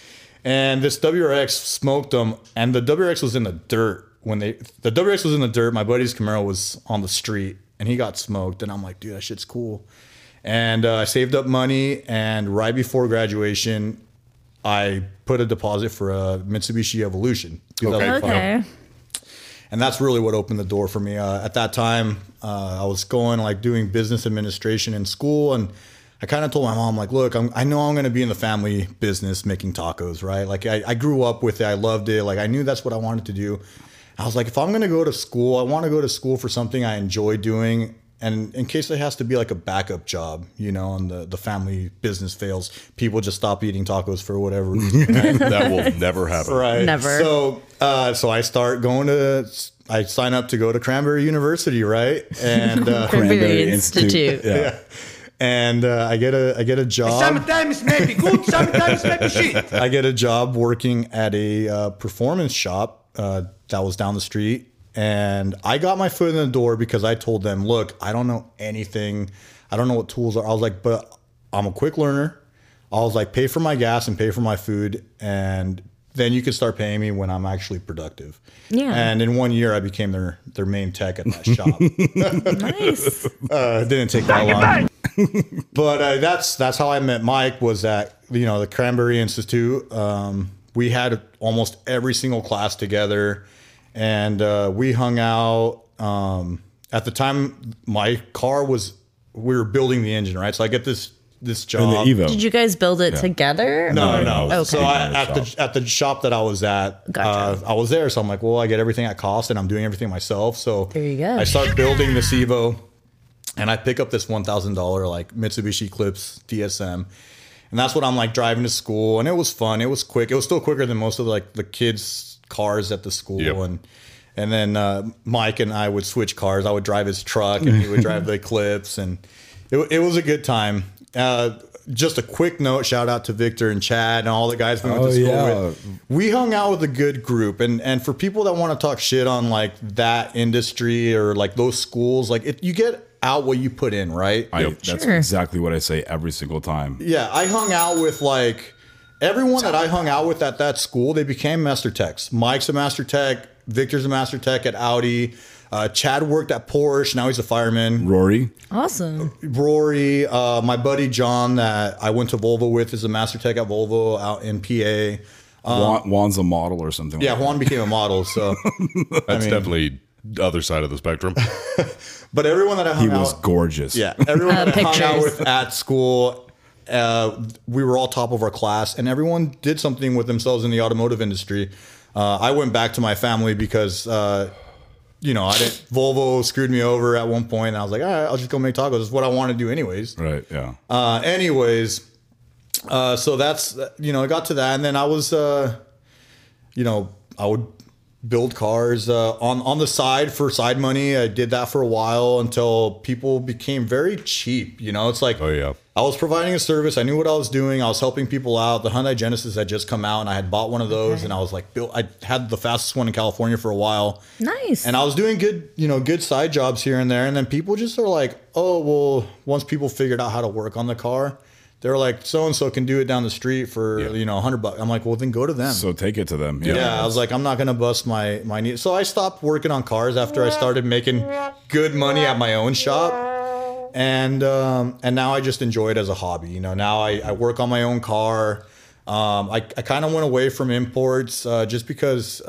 and this WRX smoked them, and the WRX was in the dirt. My buddy's Camaro was on the street, and he got smoked, and I'm like, dude, that shit's cool. And I saved up money, and right before graduation, I put a deposit for a Mitsubishi Evolution. Okay. And that's really what opened the door for me. At that time, I was doing business administration in school. And I kind of told my mom, like, look, I know I'm going to be in the family business making tacos, right? Like I grew up with it. I loved it. Like I knew that's what I wanted to do. I was like, if I'm going to go to school, I want to go to school for something I enjoy doing. And in case it has to be like a backup job, and the family business fails, people just stop eating tacos for whatever reason. That will never happen. Right. Never. So I start I sign up to go to Cranberry University, right? And Cranberry Institute. Yeah. Yeah. And I get a job. Sometimes it may be good, sometimes it may be shit. I get a job working at a performance shop that was down the street. And I got my foot in the door because I told them, look, I don't know anything. I don't know what tools are. I was like, but I'm a quick learner. I was like, pay for my gas and pay for my food. And then you can start paying me when I'm actually productive. Yeah. And in 1 year, I became their main tech at that shop. Nice. It didn't take that long. But that's how I met Mike, was at, the Cranberry Institute. We had almost every single class together. And we hung out. At the time, my car we were building the engine, right? So I get this job. And the Evo. Did you guys build it together? No. Okay. So at the shop that I was at, gotcha. I was there. So I'm like, well, I get everything at cost, and I'm doing everything myself. So there you go. I start building this Evo, and I pick up this $1,000 like Mitsubishi Eclipse DSM. And that's what I'm like driving to school. And it was fun. It was quick. It was still quicker than most of like the kids' cars at the school. Yep. And then Mike and I would switch cars. I would drive his truck and he would drive the Eclipse. And it was a good time. just a quick note, shout out to Victor and Chad and all the guys we went to school with. We hung out with a good group. And for people that want to talk shit on like that industry or like those schools, like you get out what you put in, right? That's exactly what I say every single time. Yeah. I hung out with like everyone that I hung out with at that school, they became master techs. Mike's a master tech. Victor's a master tech at Audi. Chad worked at Porsche. Now he's a fireman. Rory. Awesome. Rory. My buddy John that I went to Volvo with is a master tech at Volvo out in PA. Juan's a model or something. Yeah, like Juan became a model. So that's definitely the other side of the spectrum. But everyone that I hung out with. He was gorgeous. Yeah. Everyone that I hung out with at school, we were all top of our class, and everyone did something with themselves in the automotive industry. I went back to my family because... Volvo screwed me over at one point, and I was like, all right, I'll just go make tacos. It's what I want to do anyways. Right. Yeah. So that's, I got to that. And then I was, I would build cars, on the side for side money. I did that for a while until people became very cheap. It's like, I was providing a service. I knew what I was doing. I was helping people out. The Hyundai Genesis had just come out, and I had bought one of those, and I was like, I had the fastest one in California for a while. Nice. And I was doing good, good side jobs here and there. And then people just are like, oh, well, once people figured out how to work on the car, they're like, so-and-so can do it down the street for, $100. I'm like, well, then go to them. So take it to them. Yeah. I was like, I'm not going to bust my knee. So I stopped working on cars after I started making good money at my own shop. And now I just enjoy it as a hobby. Now I work on my own car. I kind of went away from imports just because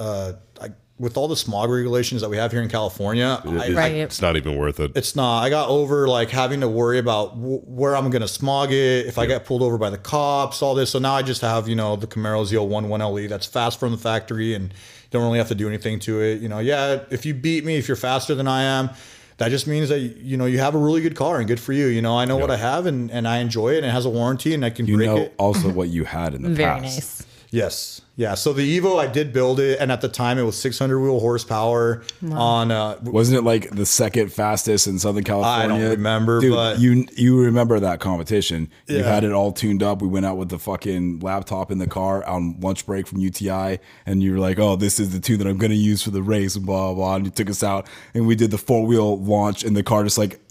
with all the smog regulations that we have here in California, it's not even worth it. It's not. I got over like having to worry about where I'm going to smog it, if I get pulled over by the cops, all this. So now I just have, the Camaro Z011LE that's fast from the factory and don't really have to do anything to it. If you beat me, if you're faster than I am, that just means that, you have a really good car and good for you. I know what I have and I enjoy it and it has a warranty and I can break it. You know also what you had in the past. Very nice. Yes. Yeah. So the Evo, I did build it. And at the time it was 600 wheel horsepower on. Wasn't it like the second fastest in Southern California? I don't remember. Dude, but you remember that competition. Yeah. You had it all tuned up. We went out with the fucking laptop in the car on lunch break from UTI. And you were like, oh, this is the tune that I'm going to use for the race and blah, blah, blah. And you took us out and we did the 4-wheel launch and the car just like,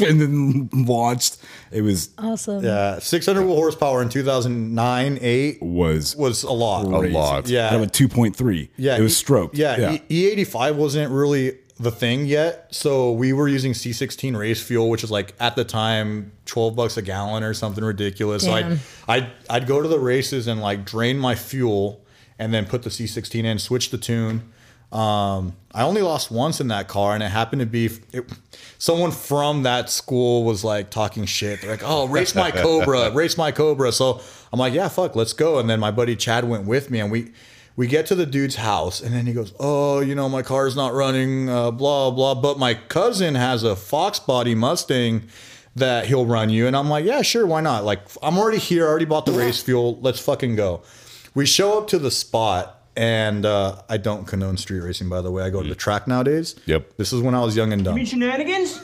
and then launched. It was awesome. Yeah, 600 wheel horsepower in 2009-8 was a lot. Great. A lot. Yeah, that was 2.3. Yeah, it was stroked. Yeah, E85 wasn't really the thing yet, so we were using C16 race fuel, which is like at the time $12 a gallon or something ridiculous. Damn. So I'd go to the races and like drain my fuel and then put the C16 in, switch the tune. I only lost once in that car, and it happened to be someone from that school was like talking shit. They're like, oh, race my Cobra. So I'm like, yeah, fuck, let's go. And then my buddy Chad went with me, and we get to the dude's house, and then he goes, oh, my car's not running, blah, blah. But my cousin has a Fox body Mustang that he'll run you. And I'm like, yeah, sure, why not? Like, I'm already here. I already bought the race fuel. Let's fucking go. We show up to the spot. And I don't condone street racing, by the way. I go to the track nowadays. Yep. This is when I was young and dumb. You mean shenanigans?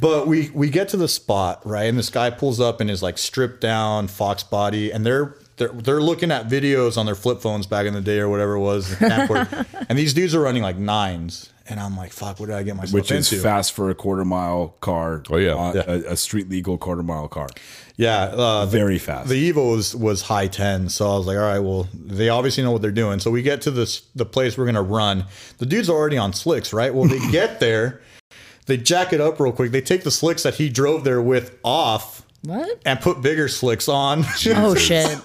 But we get to the spot, right? And this guy pulls up in his like stripped down Fox body, and they're looking at videos on their flip phones back in the day or whatever it was. And these dudes are running like 9s. And I'm like, fuck, what did I get myself into? Which is fast for a quarter-mile car. Oh, yeah. A street-legal quarter-mile car. Yeah. Very fast. The Evo was high 10, so I was like, all right, well, they obviously know what they're doing. So we get to the place we're going to run. The dude's already on slicks, right? Well, they get there. They jack it up real quick. They take the slicks that he drove there with off. What? And put bigger slicks on. Oh, shit.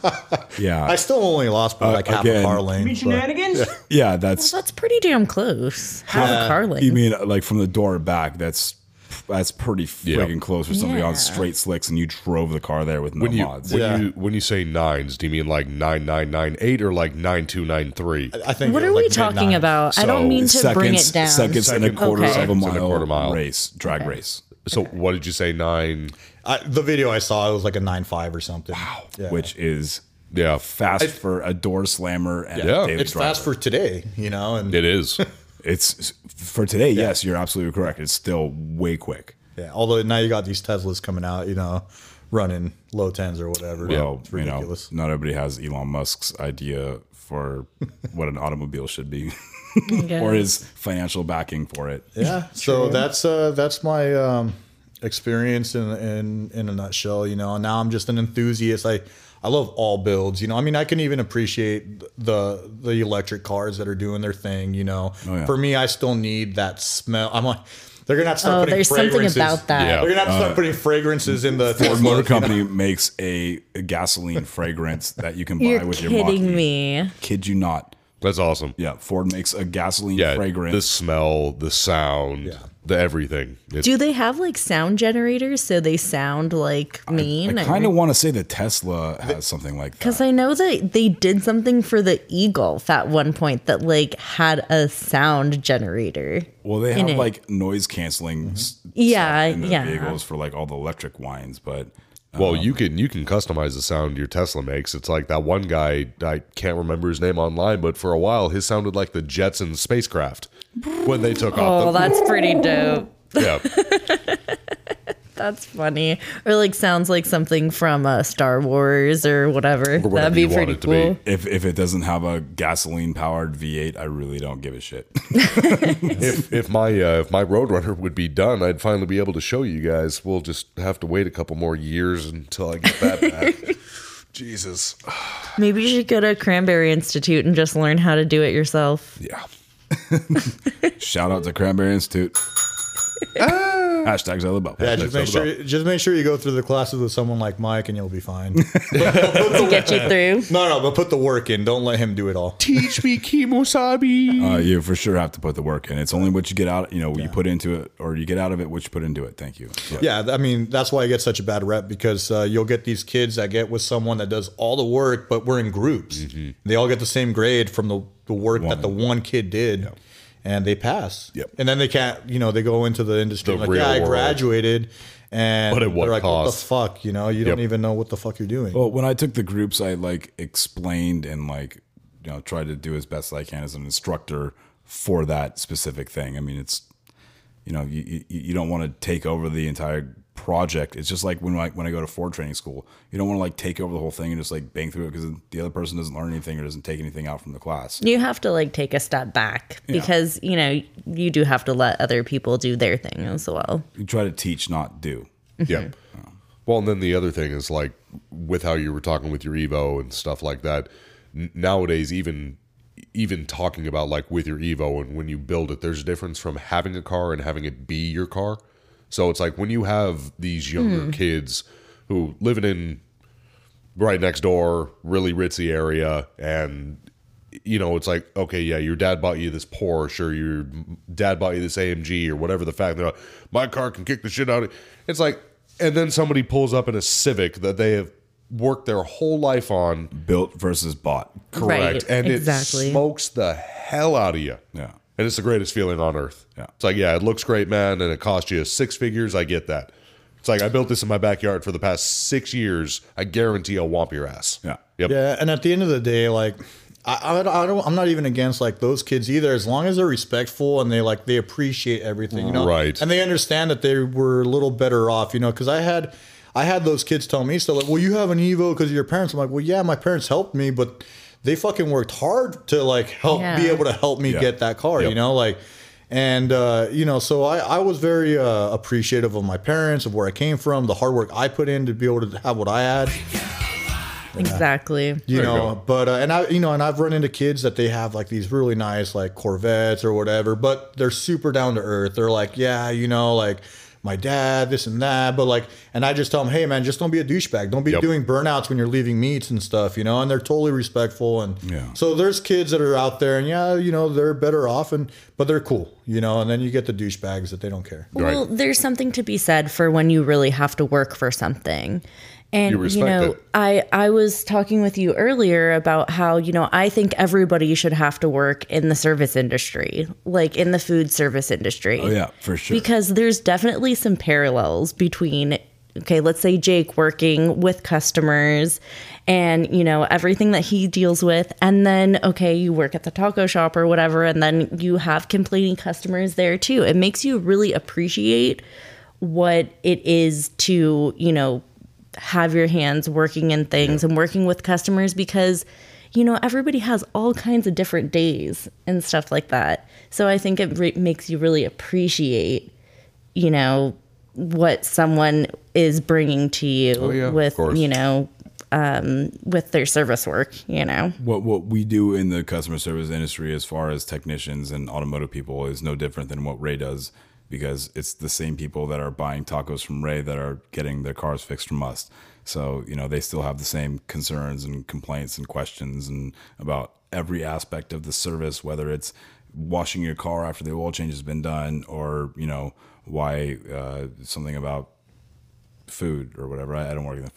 Yeah. I still only lost by like half a car lane. You mean shenanigans? Yeah. That's pretty damn close. Half a car lane. You mean like from the door back, that's pretty freaking close for somebody on straight slicks and you drove the car there with no mods. When you say 9s, do you mean like 9998 or like 9293? I think. What are we talking about? So I don't mean to bring it down. Seconds and a quarter mile race, drag race. So what did you say? 9? The video I saw, it was like a 9.5 or something. Wow. Yeah. Which is fast for a door slammer. And a daily it's driver. Fast for today, And it is. It's for today. Yeah. Yes, you're absolutely correct. It's still way quick. Yeah. Although now you got these Teslas coming out, you know, running low tens or whatever. Well, it's ridiculous. You know, not everybody has Elon Musk's idea for what an automobile should be, or his financial backing for it. Yeah. So that's my experience in a nutshell. You know, now I'm just an enthusiast. I love all builds, you know. I mean, I can even appreciate the electric cars that are doing their thing, you know. Oh, yeah. For me, I still need that smell. I'm like, they're gonna have to start putting fragrances. Something about that. Yeah. They're gonna have to start putting fragrances in the Ford Motor Company, you know? Makes a gasoline fragrance that you can buy your Mach 1. You're kidding me. Kid you not. That's awesome. Yeah, Ford makes a gasoline fragrance. The smell, the sound, the everything. Do they have like sound generators so they sound like mean? I kind of want to say that Tesla has something like that. Because I know that they did something for the Eagle at one point that like had a sound generator. Well, they have like noise canceling stuff in the vehicles for like all the electric wines, but... Well, you can customize the sound your Tesla makes. It's like that one guy, I can't remember his name online, but for a while, his sounded like the Jetsons spacecraft when they took off. Oh, that's pretty dope. Yeah. That's funny. Or like sounds like something from Star Wars or whatever. That'd be pretty cool. If it doesn't have a gasoline powered V8, I really don't give a shit. If my Roadrunner would be done, I'd finally be able to show you guys. We'll just have to wait a couple more years until I get that back. Jesus. Maybe you should go to Cranberry Institute and just learn how to do it yourself. Yeah. Shout out to Cranberry Institute. Hashtags I love about. Yeah, just make sure you go through the classes with someone like Mike, and you'll be fine. But get you through. No, but put the work in. Don't let him do it all. Teach me kimosabi. You for sure have to put the work in. It's only what you get out. You know, you put into it, or you get out of it, what you put into it. Thank you. But. Yeah, I mean that's why I get such a bad rep because you'll get these kids that get with someone that does all the work, but we're in groups. Mm-hmm. They all get the same grade from the work that the one kid did. Yeah. And they pass. Yep. And then they can't, you know, they go into the industry like, yeah, I graduated. And they're like, what the fuck? You know, you don't even know what the fuck you're doing. Well, when I took the groups, I like explained and like, you know, tried to do as best I can as an instructor for that specific thing. I mean, it's, you know, you don't want to take over the entire project. It's just like when I go to Ford training school, you don't want to like take over the whole thing and just like bang through it because the other person doesn't learn anything or doesn't take anything out from the class. You have to like take a step back because you know you do have to let other people do their thing as well. You try to teach, not do. Yep. Well, and then the other thing is like with how you were talking with your Evo and stuff like that. Nowadays, even talking about like with your Evo and when you build it, there's a difference from having a car and having it be your car. So it's like when you have these younger kids who living in right next door, really ritzy area, and, you know, it's like, okay, yeah, your dad bought you this Porsche or your dad bought you this AMG or whatever the fact, they're like, my car can kick the shit out of it. It's like, and then somebody pulls up in a Civic that they have worked their whole life on. Built versus bought. Correct. Right, and it smokes the hell out of you. Yeah. And it's the greatest feeling on earth. Yeah. It's like, yeah, it looks great, man, and it cost you 6 figures. I get that. It's like I built this in my backyard for the past 6 years. I guarantee I'll whomp your ass. Yeah. Yep. Yeah. And at the end of the day, like I'm not even against like those kids either, as long as they're respectful and they appreciate everything, you know. Right. And they understand that they were a little better off, you know, because I had those kids tell me still like, well, you have an Evo because of your parents. I'm like, well, yeah, my parents helped me, but they fucking worked hard to like help be able to help me get that car, you know, like, and, you know, so I was very appreciative of my parents, of where I came from, the hard work I put in to be able to have what I had. Exactly. You know, but, and I've run into kids that they have like these really nice like Corvettes or whatever, but they're super down to earth. They're like, yeah, you know, like my dad, this and that, but like, and I just tell them, hey man, just don't be a douchebag. Don't be doing burnouts when you're leaving meets and stuff, you know, and they're totally respectful. And so there's kids that are out there and you know, they're better off but they're cool, you know, and then you get the douchebags that they don't care. Well, there's something to be said for when you really have to work for something. And, you know, I was talking with you earlier about how, you know, I think everybody should have to work in the service industry, like in the food service industry. Oh, yeah, for sure. Because there's definitely some parallels between, okay, let's say Jake working with customers and, you know, everything that he deals with. And then, okay, you work at the taco shop or whatever, and then you have complaining customers there, too. It makes you really appreciate what it is to, you know, have your hands working in things and working with customers, because, you know, everybody has all kinds of different days and stuff like that. So I think it makes you really appreciate, you know, what someone is bringing to you with, you know, with their service work, you know. What we do in the customer service industry as far as technicians and automotive people is no different than what Ray does, because it's the same people that are buying tacos from Ray that are getting their cars fixed from us. So, you know, they still have the same concerns and complaints and questions and about every aspect of the service, whether it's washing your car after the oil change has been done, or, you know, why something about food or whatever. I don't work in the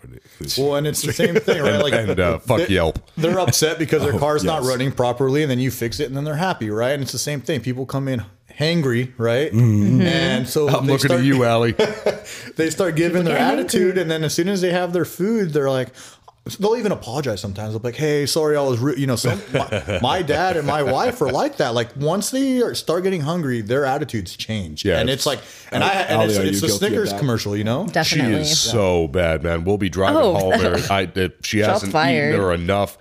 food. Well, and it's the same thing, right? Like, and fuck Yelp. They're upset because their car's not running properly, and then you fix it, and then they're happy, right? And it's the same thing. People come in hangry, right? Mm-hmm. And so I'm looking at you, Allie. They start giving their attitude, and then as soon as they have their food, they're like, they'll even apologize sometimes. They'll be like, hey, sorry, I was rude. You know, my dad and my wife are like that. Like, once they start getting hungry, their attitudes change. Yeah, and it's like, it's the Snickers commercial, you know? Definitely. She is so bad, man. We'll be driving home. She hasn't eaten her enough.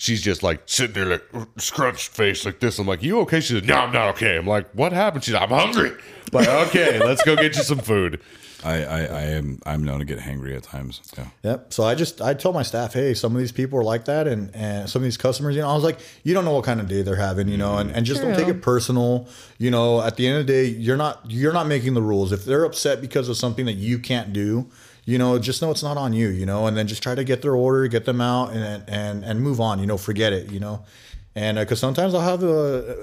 She's just like sitting there, like scrunched face like this. I'm like, you okay? She said, no, I'm not okay. I'm like, what happened? She's like, I'm hungry. I'm like, okay, let's go get you some food. I'm known to get hangry at times. Yeah. Yep. So I tell my staff, hey, some of these people are like that, and some of these customers, you know, I was like, you don't know what kind of day they're having, you know, and just don't take it personal. You know, at the end of the day, you're not making the rules. If they're upset because of something that you can't do, you know, just know it's not on you, you know, and then just try to get their order, get them out, and move on, you know, forget it, you know. And because sometimes I'll have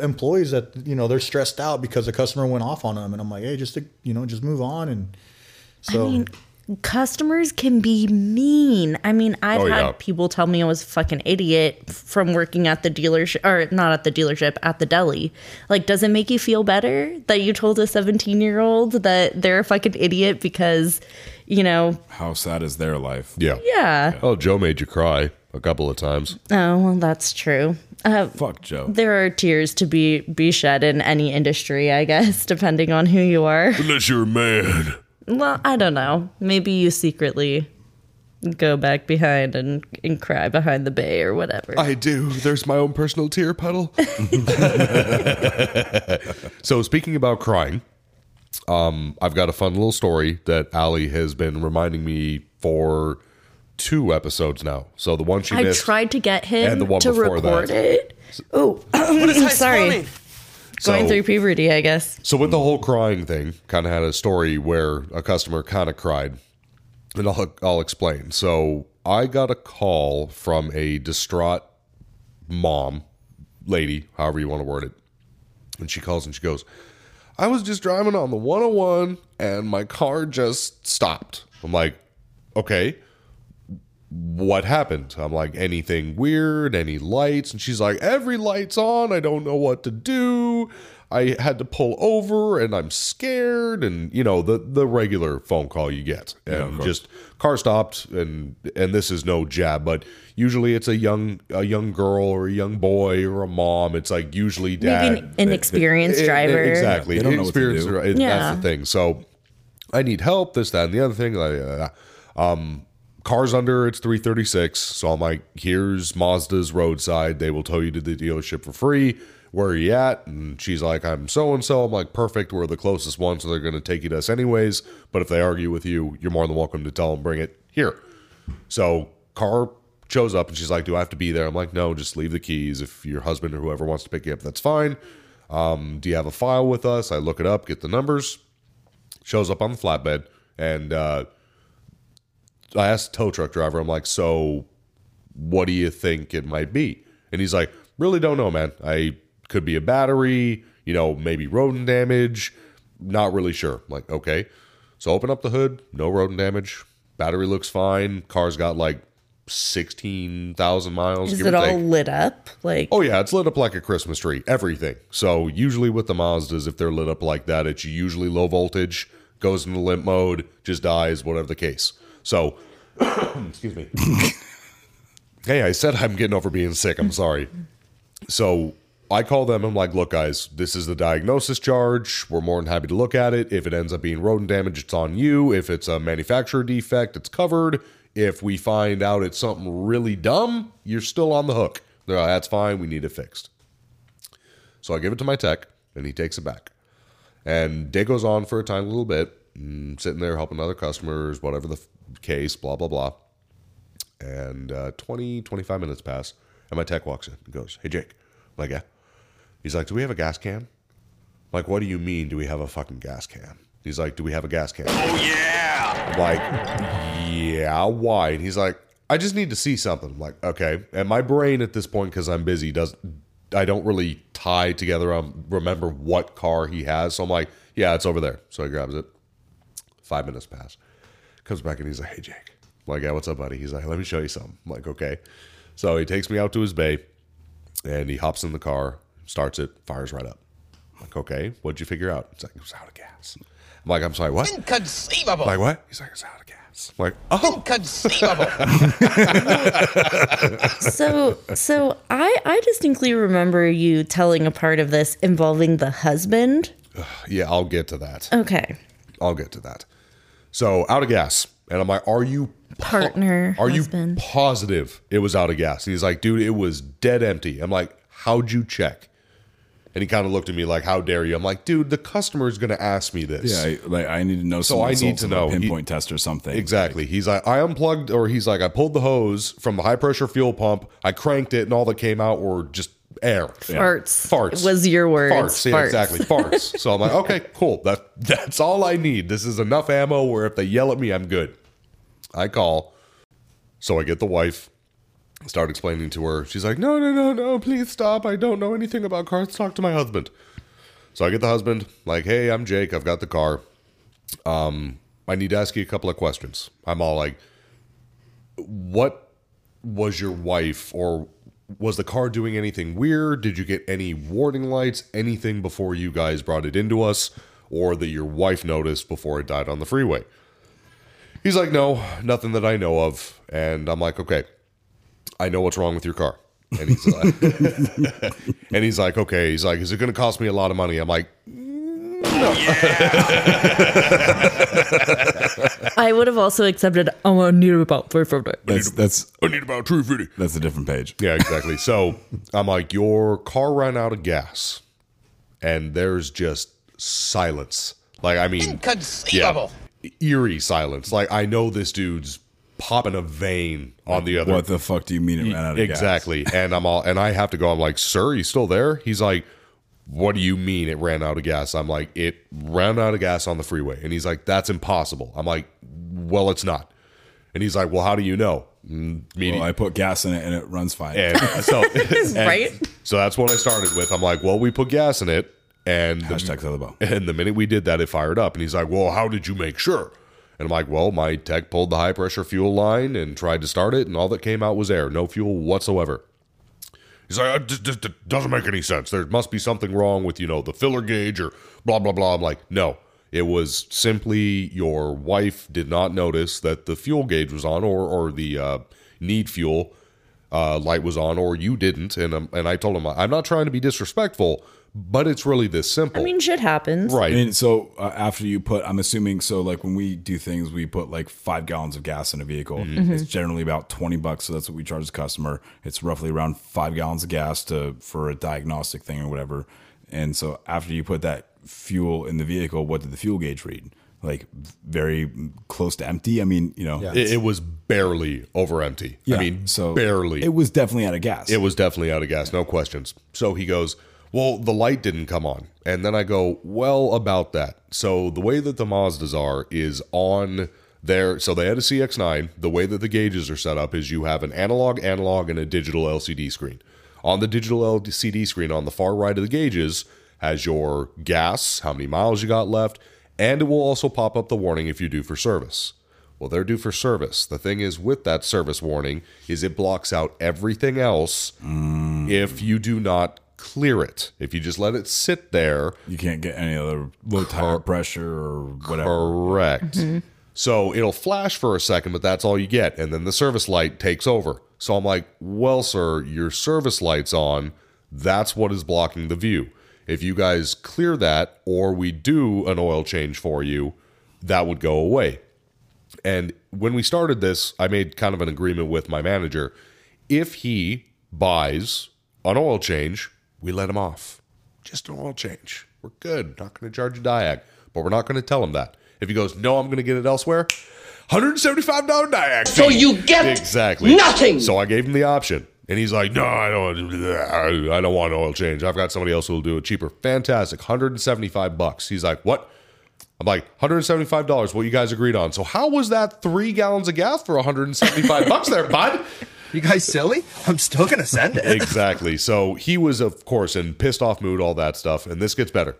employees that, you know, they're stressed out because the customer went off on them, and I'm like, hey, just move on. And so, I mean, customers can be mean. I mean, I've had people tell me I was a fucking idiot from working at the dealership, or not at the dealership, at the deli. Like, does it make you feel better that you told a 17-year-old that they're a fucking idiot because, you know. How sad is their life? Yeah. Yeah. Oh, Joe made you cry a couple of times. Oh, well, that's true. Fuck Joe. There are tears to be shed in any industry, I guess, depending on who you are. Unless you're a man. Well, I don't know. Maybe you secretly go back behind and cry behind the bay or whatever. I do. There's my own personal tear puddle. So, speaking about crying, I've got a fun little story that Allie has been reminding me for 2 episodes now. So the one she missed. I tried to get him and the one to before record that. It. Oh, what is sorry. Funny? Going through puberty, I guess. So with the whole crying thing, kind of had a story where a customer kind of cried. And I'll explain. So I got a call from a distraught mom, lady, however you want to word it. And she calls and she goes, I was just driving on the 101 and my car just stopped. I'm like, okay, what happened? I'm like, anything weird? Any lights? And she's like, every light's on. I don't know what to do. I had to pull over and I'm scared. And, you know, the regular phone call you get. And just car stopped. And this is no jab, but usually it's a young girl or a young boy or a mom. It's like usually dad. Maybe an inexperienced driver. Exactly. An experienced driver. That's the thing. So I need help, this, that, and the other thing. Car's under, it's 336, so I'm like, here's Mazda's roadside. They will tow you to the dealership for free. Where are you at? And she's like, I'm so-and-so. I'm like, perfect, we're the closest one, so they're going to take you to us anyways. But if they argue with you, you're more than welcome to tell them, bring it here. So car shows up, and she's like, do I have to be there? I'm like, no, just leave the keys. If your husband or whoever wants to pick you up, that's fine. Do you have a file with us? I look it up, get the numbers. Shows up on the flatbed, and I asked the tow truck driver, I'm like, so what do you think it might be? And he's like, really don't know, man. I could be a battery, you know, maybe rodent damage. Not really sure. I'm like, okay. So open up the hood, no rodent damage. Battery looks fine. Car's got like 16,000 miles. Is it all lit up? Like, oh yeah, it's lit up like a Christmas tree, everything. So usually with the Mazdas, if they're lit up like that, it's usually low voltage, goes into limp mode, just dies, whatever the case. So, excuse me. Hey, I said I'm getting over being sick. I'm sorry. So I call them. I'm like, look, guys, this is the diagnosis charge. We're more than happy to look at it. If it ends up being rodent damage, it's on you. If it's a manufacturer defect, it's covered. If we find out it's something really dumb, you're still on the hook. They're like, that's fine. We need it fixed. So I give it to my tech, and he takes it back. And day goes on for a tiny little bit, sitting there helping other customers, whatever the case, blah, blah, blah. And 25 minutes pass, and my tech walks in and goes, hey, Jake. I'm like, yeah. He's like, do we have a gas can? I'm like, what do you mean, do we have a fucking gas can? He's like, do we have a gas can? Oh, yeah. I'm like, yeah, why? And he's like, I just need to see something. I'm like, okay. And my brain at this point, because I'm busy, I don't really tie together, remember what car he has. So I'm like, yeah, it's over there. So he grabs it. 5 minutes pass. Comes back and he's like, hey, Jake. I'm like, yeah, what's up, buddy? He's like, let me show you something. I'm like, okay. So he takes me out to his bay, and he hops in the car. Starts it, fires right up. I'm like, okay, what'd you figure out? He's like, it was out of gas. I'm like, I'm sorry, what? Inconceivable. I'm like, what? He's like, it's out of gas. I'm like, oh. Inconceivable. So I distinctly remember you telling a part of this involving the husband. Yeah, I'll get to that. Okay. I'll get to that. So out of gas. And I'm like, are you partner? Are husband. You positive it was out of gas? And he's like, dude, it was dead empty. I'm like, how'd you check? And he kind of looked at me like, how dare you? I'm like, dude, the customer is going to ask me this. Yeah, like I need to know. So I need to know. Pinpoint test or something. Exactly. Like, he's like, I unplugged, or he's like, I pulled the hose from the high pressure fuel pump. I cranked it, and all that came out were just air. Farts. Yeah. Farts. It was your word. Farts. Yeah, farts. Exactly. Farts. So I'm like, okay, cool. That's all I need. This is enough ammo where if they yell at me, I'm good. I call. So I get the wife. Start explaining to her. She's like, no, please stop. I don't know anything about cars. Talk to my husband. So I get the husband, like, hey, I'm Jake. I've got the car. I need to ask you a couple of questions. I'm all like, what was your wife, or was the car doing anything weird? Did you get any warning lights, anything before you guys brought it into us, or that your wife noticed before it died on the freeway? He's like, no, nothing that I know of. And I'm like, okay. I know what's wrong with your car. And he's like, and he's like, okay. He's like, is it going to cost me a lot of money? I'm like, no. Yeah. I would have also accepted, oh, I need about 350. I need about 350. That's a different page. Yeah, exactly. So I'm like, your car ran out of gas. And there's just silence. Like, I mean. Inconceivable. Yeah, eerie silence. Like, I know this dude's popping a vein on the other. What the fuck do you mean it ran out of gas? Exactly. And I'm all, and I have to go. I'm like, sir, you still there? He's like, what do you mean it ran out of gas? I'm like, it ran out of gas on the freeway. And he's like, that's impossible. I'm like, well, it's not. And he's like, well, how do you know? Well, I put gas in it and it runs fine. And so, right? So that's what I started with. I'm like, well, we put gas in it, and the minute we did that, it fired up. And he's like, well, how did you make sure? And I'm like, well, my tech pulled the high-pressure fuel line and tried to start it, and all that came out was air. No fuel whatsoever. He's like, it doesn't make any sense. There must be something wrong with, the filler gauge or blah, blah, blah. I'm like, no. It was simply your wife did not notice that the fuel gauge was on or the need fuel light was on, or you didn't. And I told him, I'm not trying to be disrespectful, but it's really this simple. I mean, shit happens. Right. And so after you put, I'm assuming, so like when we do things, we put like 5 gallons of gas in a vehicle. Mm-hmm. It's generally about $20. So that's what we charge the customer. It's roughly around 5 gallons of gas for a diagnostic thing or whatever. And so after you put that fuel in the vehicle, what did the fuel gauge read? Like very close to empty. I mean, yeah. It was barely over empty. Yeah. I mean, so barely. It was definitely out of gas. It was definitely out of gas. No questions. So he goes, well, the light didn't come on. And then I go, well, about that. So the way that the Mazdas are is on their... So they had a CX-9. The way that the gauges are set up is you have an analog, and a digital LCD screen. On the digital LCD screen, on the far right of the gauges, has your gas, how many miles you got left, and it will also pop up the warning if you're due for service. Well, they're due for service. The thing is with that service warning is it blocks out everything else if you do not... clear it. If you just let it sit there, you can't get any other low tire pressure or whatever. Correct. Mm-hmm. So it'll flash for a second, but that's all you get. And then the service light takes over. So I'm like, well, sir, your service light's on. That's what is blocking the view. If you guys clear that, or we do an oil change for you, that would go away. And when we started this, I made kind of an agreement with my manager. If he buys an oil change, we let him off. Just an oil change. We're good. Not going to charge a diag, but we're not going to tell him that. If he goes, no, I'm going to get it elsewhere, $175 diag. So you get exactly nothing. So I gave him the option. And he's like, no, I don't want an oil change. I've got somebody else who will do it cheaper. Fantastic. $175. He's like, what? I'm like, $175, what you guys agreed on. So how was that 3 gallons of gas for $175 there, bud? You guys silly? I'm still going to send it. Exactly. So he was, of course, in pissed off mood, all that stuff. And this gets better.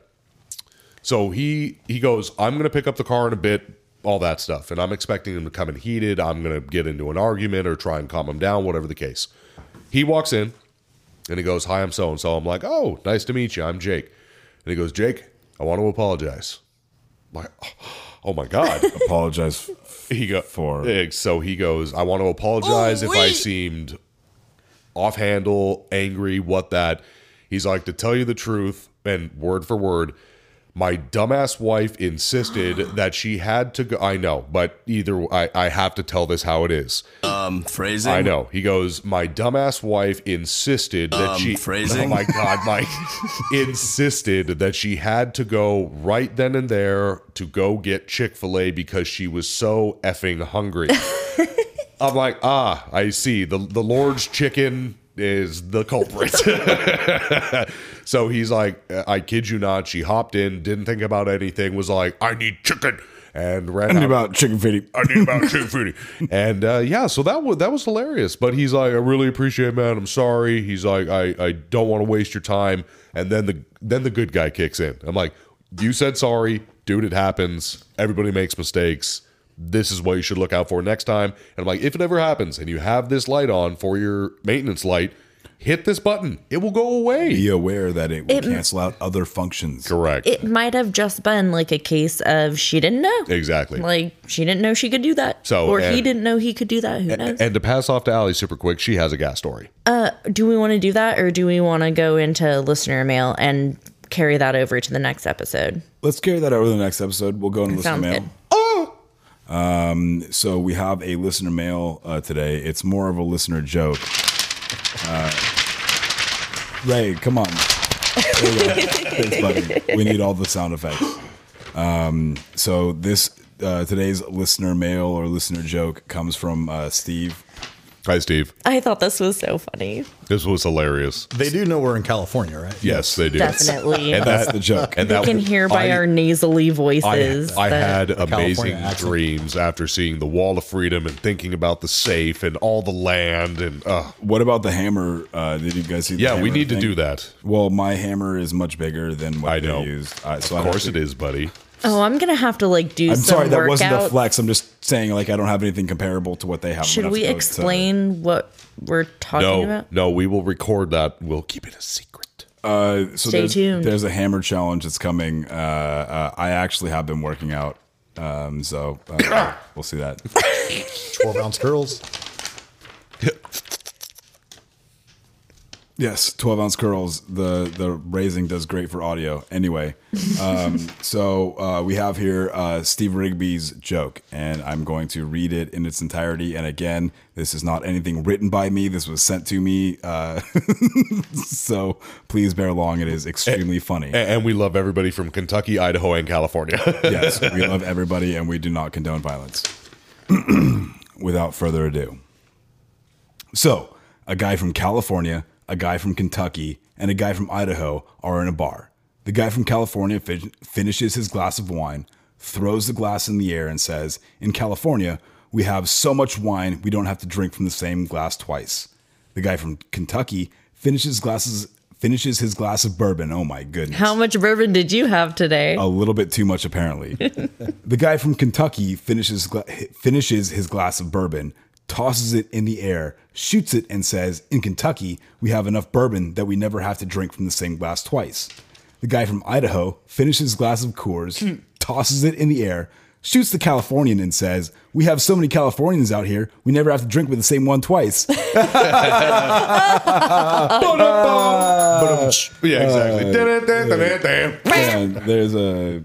So he goes, I'm going to pick up the car in a bit, all that stuff. And I'm expecting him to come in heated. I'm going to get into an argument or try and calm him down, whatever the case. He walks in and he goes, hi, I'm so-and-so. I'm like, oh, nice to meet you. I'm Jake. And he goes, Jake, I want to apologize. I'm like, oh my God. Apologize for. So he goes, I want to apologize if I seemed off-handle, angry, what that. He's like, to tell you the truth, and word for word, my dumbass wife insisted that she had to go. I know, but either I have to tell this how it is. Phrasing? I know. He goes, my dumbass wife insisted that she. Phrasing? Oh my God, Mike. Insisted that she had to go right then and there to go get Chick-fil-A because she was so effing hungry. I'm like, I see. The Lord's chicken is the culprit. So he's like, I kid you not, she hopped in, didn't think about anything, was like, I need chicken, and ran out. I need about chicken fitty. And yeah, so that was hilarious. But he's like, I really appreciate it, man, I'm sorry. He's like, I don't want to waste your time. And then the good guy kicks in. I'm like, you said sorry, dude, it happens. Everybody makes mistakes. This is what you should look out for next time. And I'm like, if it ever happens and you have this light on for your maintenance light, hit this button. It will go away. Be aware that it will cancel out other functions. Correct. It might have just been like a case of she didn't know. Exactly. Like she didn't know she could do that. So, or he didn't know he could do that. Who knows? And to pass off to Allie super quick, she has a gas story. Do we want to do that, or do we want to go into listener mail and carry that over to the next episode? Let's carry that over to the next episode. We'll go into listener mail. Good. So we have a listener mail today. It's more of a listener joke. Ray, come on. Thanks, buddy. We need all the sound effects. So this today's listener mail or listener joke comes from Steve. Hi, Steve. I thought this was so funny. This was hilarious. They do know we're in California, right? Yes, they do. Definitely. And that's the joke. And they can hear by our nasally voices. I had amazing dreams after seeing the Wall of Freedom and thinking about the safe and all the land. And what about the hammer? Did you guys see the hammer? Yeah, we need to do that. Well, my hammer is much bigger than what they used. So of course it is, buddy. Oh, I'm going to have to do some workout. I'm sorry, that wasn't a flex. I'm just saying, I don't have anything comparable to what they have. Should we explain what we're talking about? No, we will record that. We'll keep it a secret. So stay tuned. There's a hammer challenge that's coming. I actually have been working out. We'll see that. 12-ounce curls. Yes, 12-ounce curls. The raising does great for audio. Anyway, we have here Steve Rigby's joke, and I'm going to read it in its entirety. And again, this is not anything written by me. This was sent to me. So please bear along. It is extremely funny. And we love everybody from Kentucky, Idaho, and California. Yes, we love everybody, and we do not condone violence. Without further ado. So, a guy from California, a guy from Kentucky, and a guy from Idaho are in a bar. The guy from California finishes his glass of wine, throws the glass in the air, and says, in California, we have so much wine, we don't have to drink from the same glass twice. The guy from Kentucky finishes his glass of bourbon. Oh, my goodness. How much bourbon did you have today? A little bit too much, apparently. The guy from Kentucky finishes his glass of bourbon, tosses it in the air, shoots it, and says, in Kentucky, we have enough bourbon that we never have to drink from the same glass twice. The guy from Idaho finishes his glass of Coors, tosses it in the air, shoots the Californian and says, we have so many Californians out here, we never have to drink with the same one twice. Yeah, exactly. And there's a...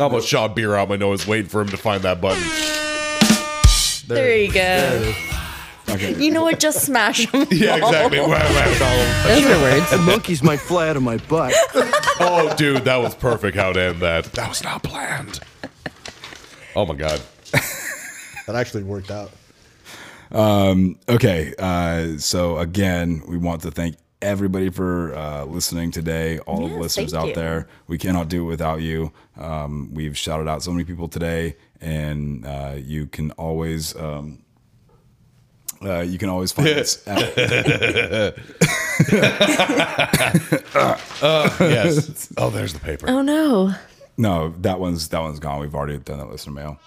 I almost shot beer out my nose waiting for him to find that button. There you go. There. Okay. You know what? Just smash them. Yeah, exactly. Afterwards, the monkeys might fly out of my butt. Oh, dude, that was perfect how to end that. That was not planned. Oh, my God. That actually worked out. Okay. So, again, we want to thank everybody for listening today. All of the listeners out there. We cannot do it without you. We've shouted out so many people today, and you can always find us at yes. Oh, there's the paper. Oh no. No, that one's gone. We've already done that listener mail.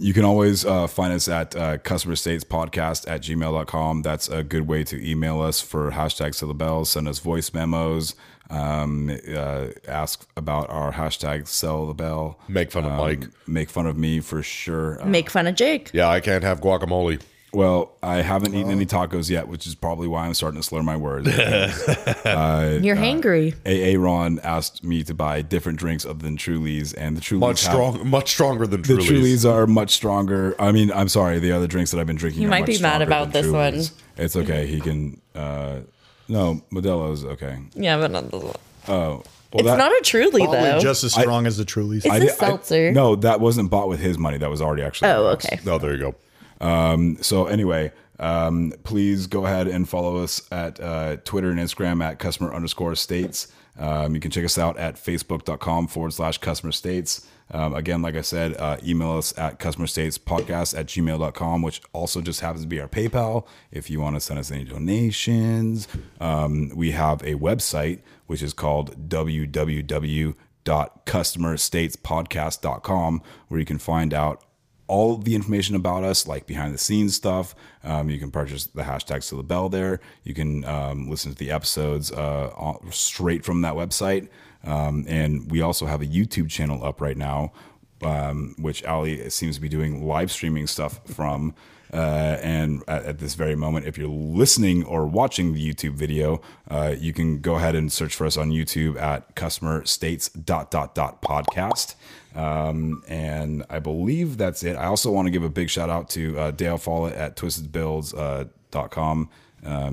You can always find us at customerstatespodcast@gmail.com. That's a good way to email us for hashtags to the bell, send us voice memos, ask about our hashtag sell the bell. Make fun of Mike. Make fun of me for sure. Make fun of Jake. Yeah, I can't have guacamole. Well, I haven't eaten any tacos yet, which is probably why I'm starting to slur my words. You're hangry. A.A. Ron asked me to buy different drinks other than Trulies, and the Trulies much stronger than Trulies. The Trulies are much stronger. I mean, I'm sorry, the other drinks that I've been drinking. You might be mad about this Trulies. One. It's okay. He can. No, Modelo's okay. Yeah, but not this one. Oh. Well, it's not a Truly, though. Probably just as strong as the Trulies. It's a seltzer. No, that wasn't bought with his money. That was already actually. Oh, okay. Oh, there you go. So anyway, please go ahead and follow us at Twitter and Instagram at customer_states. You can check us out at facebook.com/customerstates. Again, like I said, email us at customerstatespodcast@gmail.com, which also just happens to be our PayPal if you want to send us any donations. We have a website, which is called www.customerstatespodcast.com, where you can find out all the information about us, like behind the scenes stuff. You can purchase the hashtags to the bell there. You can listen to the episodes straight from that website. And we also have a YouTube channel up right now, which Allie seems to be doing live streaming stuff from. And at this very moment, if you're listening or watching the YouTube video, you can go ahead and search for us on YouTube at customerstates.podcast. And I believe that's it. I also want to give a big shout out to Dale Follett at twistedbuilds.com.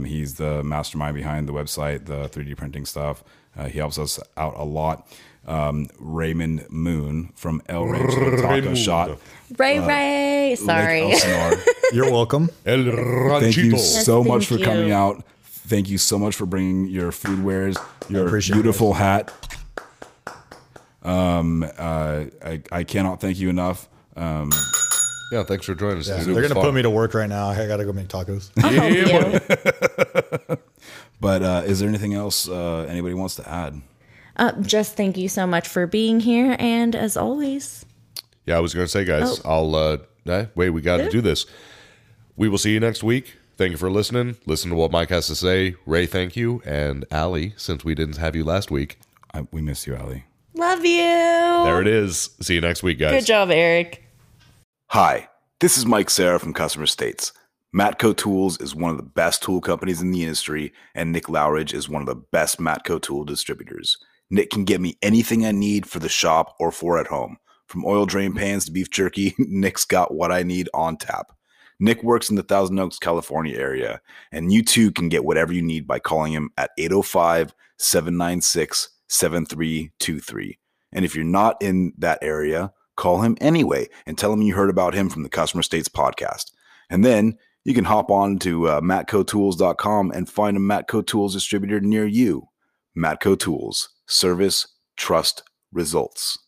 He's the mastermind behind the website, the 3D printing stuff. He helps us out a lot. Raymond Moon from El Ranchito Taco Shop. Ray. Sorry. You're welcome. El Ranchito. Thank you so much for coming out. Thank you so much for bringing your food wares, your beautiful hat. I cannot thank you enough. Yeah, thanks for joining us. Yeah, they're going to put me to work right now. I got to go make tacos. Yeah, but is there anything else anybody wants to add? Just thank you so much for being here. And as always. Yeah, I was going to say, guys, we got to do this. We will see you next week. Thank you for listening. Listen to what Mike has to say. Ray, thank you. And Allie, since we didn't have you last week. We miss you, Allie. Love you. There it is. See you next week, guys. Good job, Eric. Hi, this is Mike Serra from Customer States. Matco Tools is one of the best tool companies in the industry, and Nick Lowridge is one of the best Matco tool distributors. Nick can get me anything I need for the shop or for at home. From oil drain pans to beef jerky, Nick's got what I need on tap. Nick works in the Thousand Oaks, California area, and you too can get whatever you need by calling him at 805-796-7323. 7323. And if you're not in that area, call him anyway and tell him you heard about him from the Customer States podcast. And then you can hop on to matcotools.com and find a Matco Tools distributor near you. Matco Tools. Service, trust, results.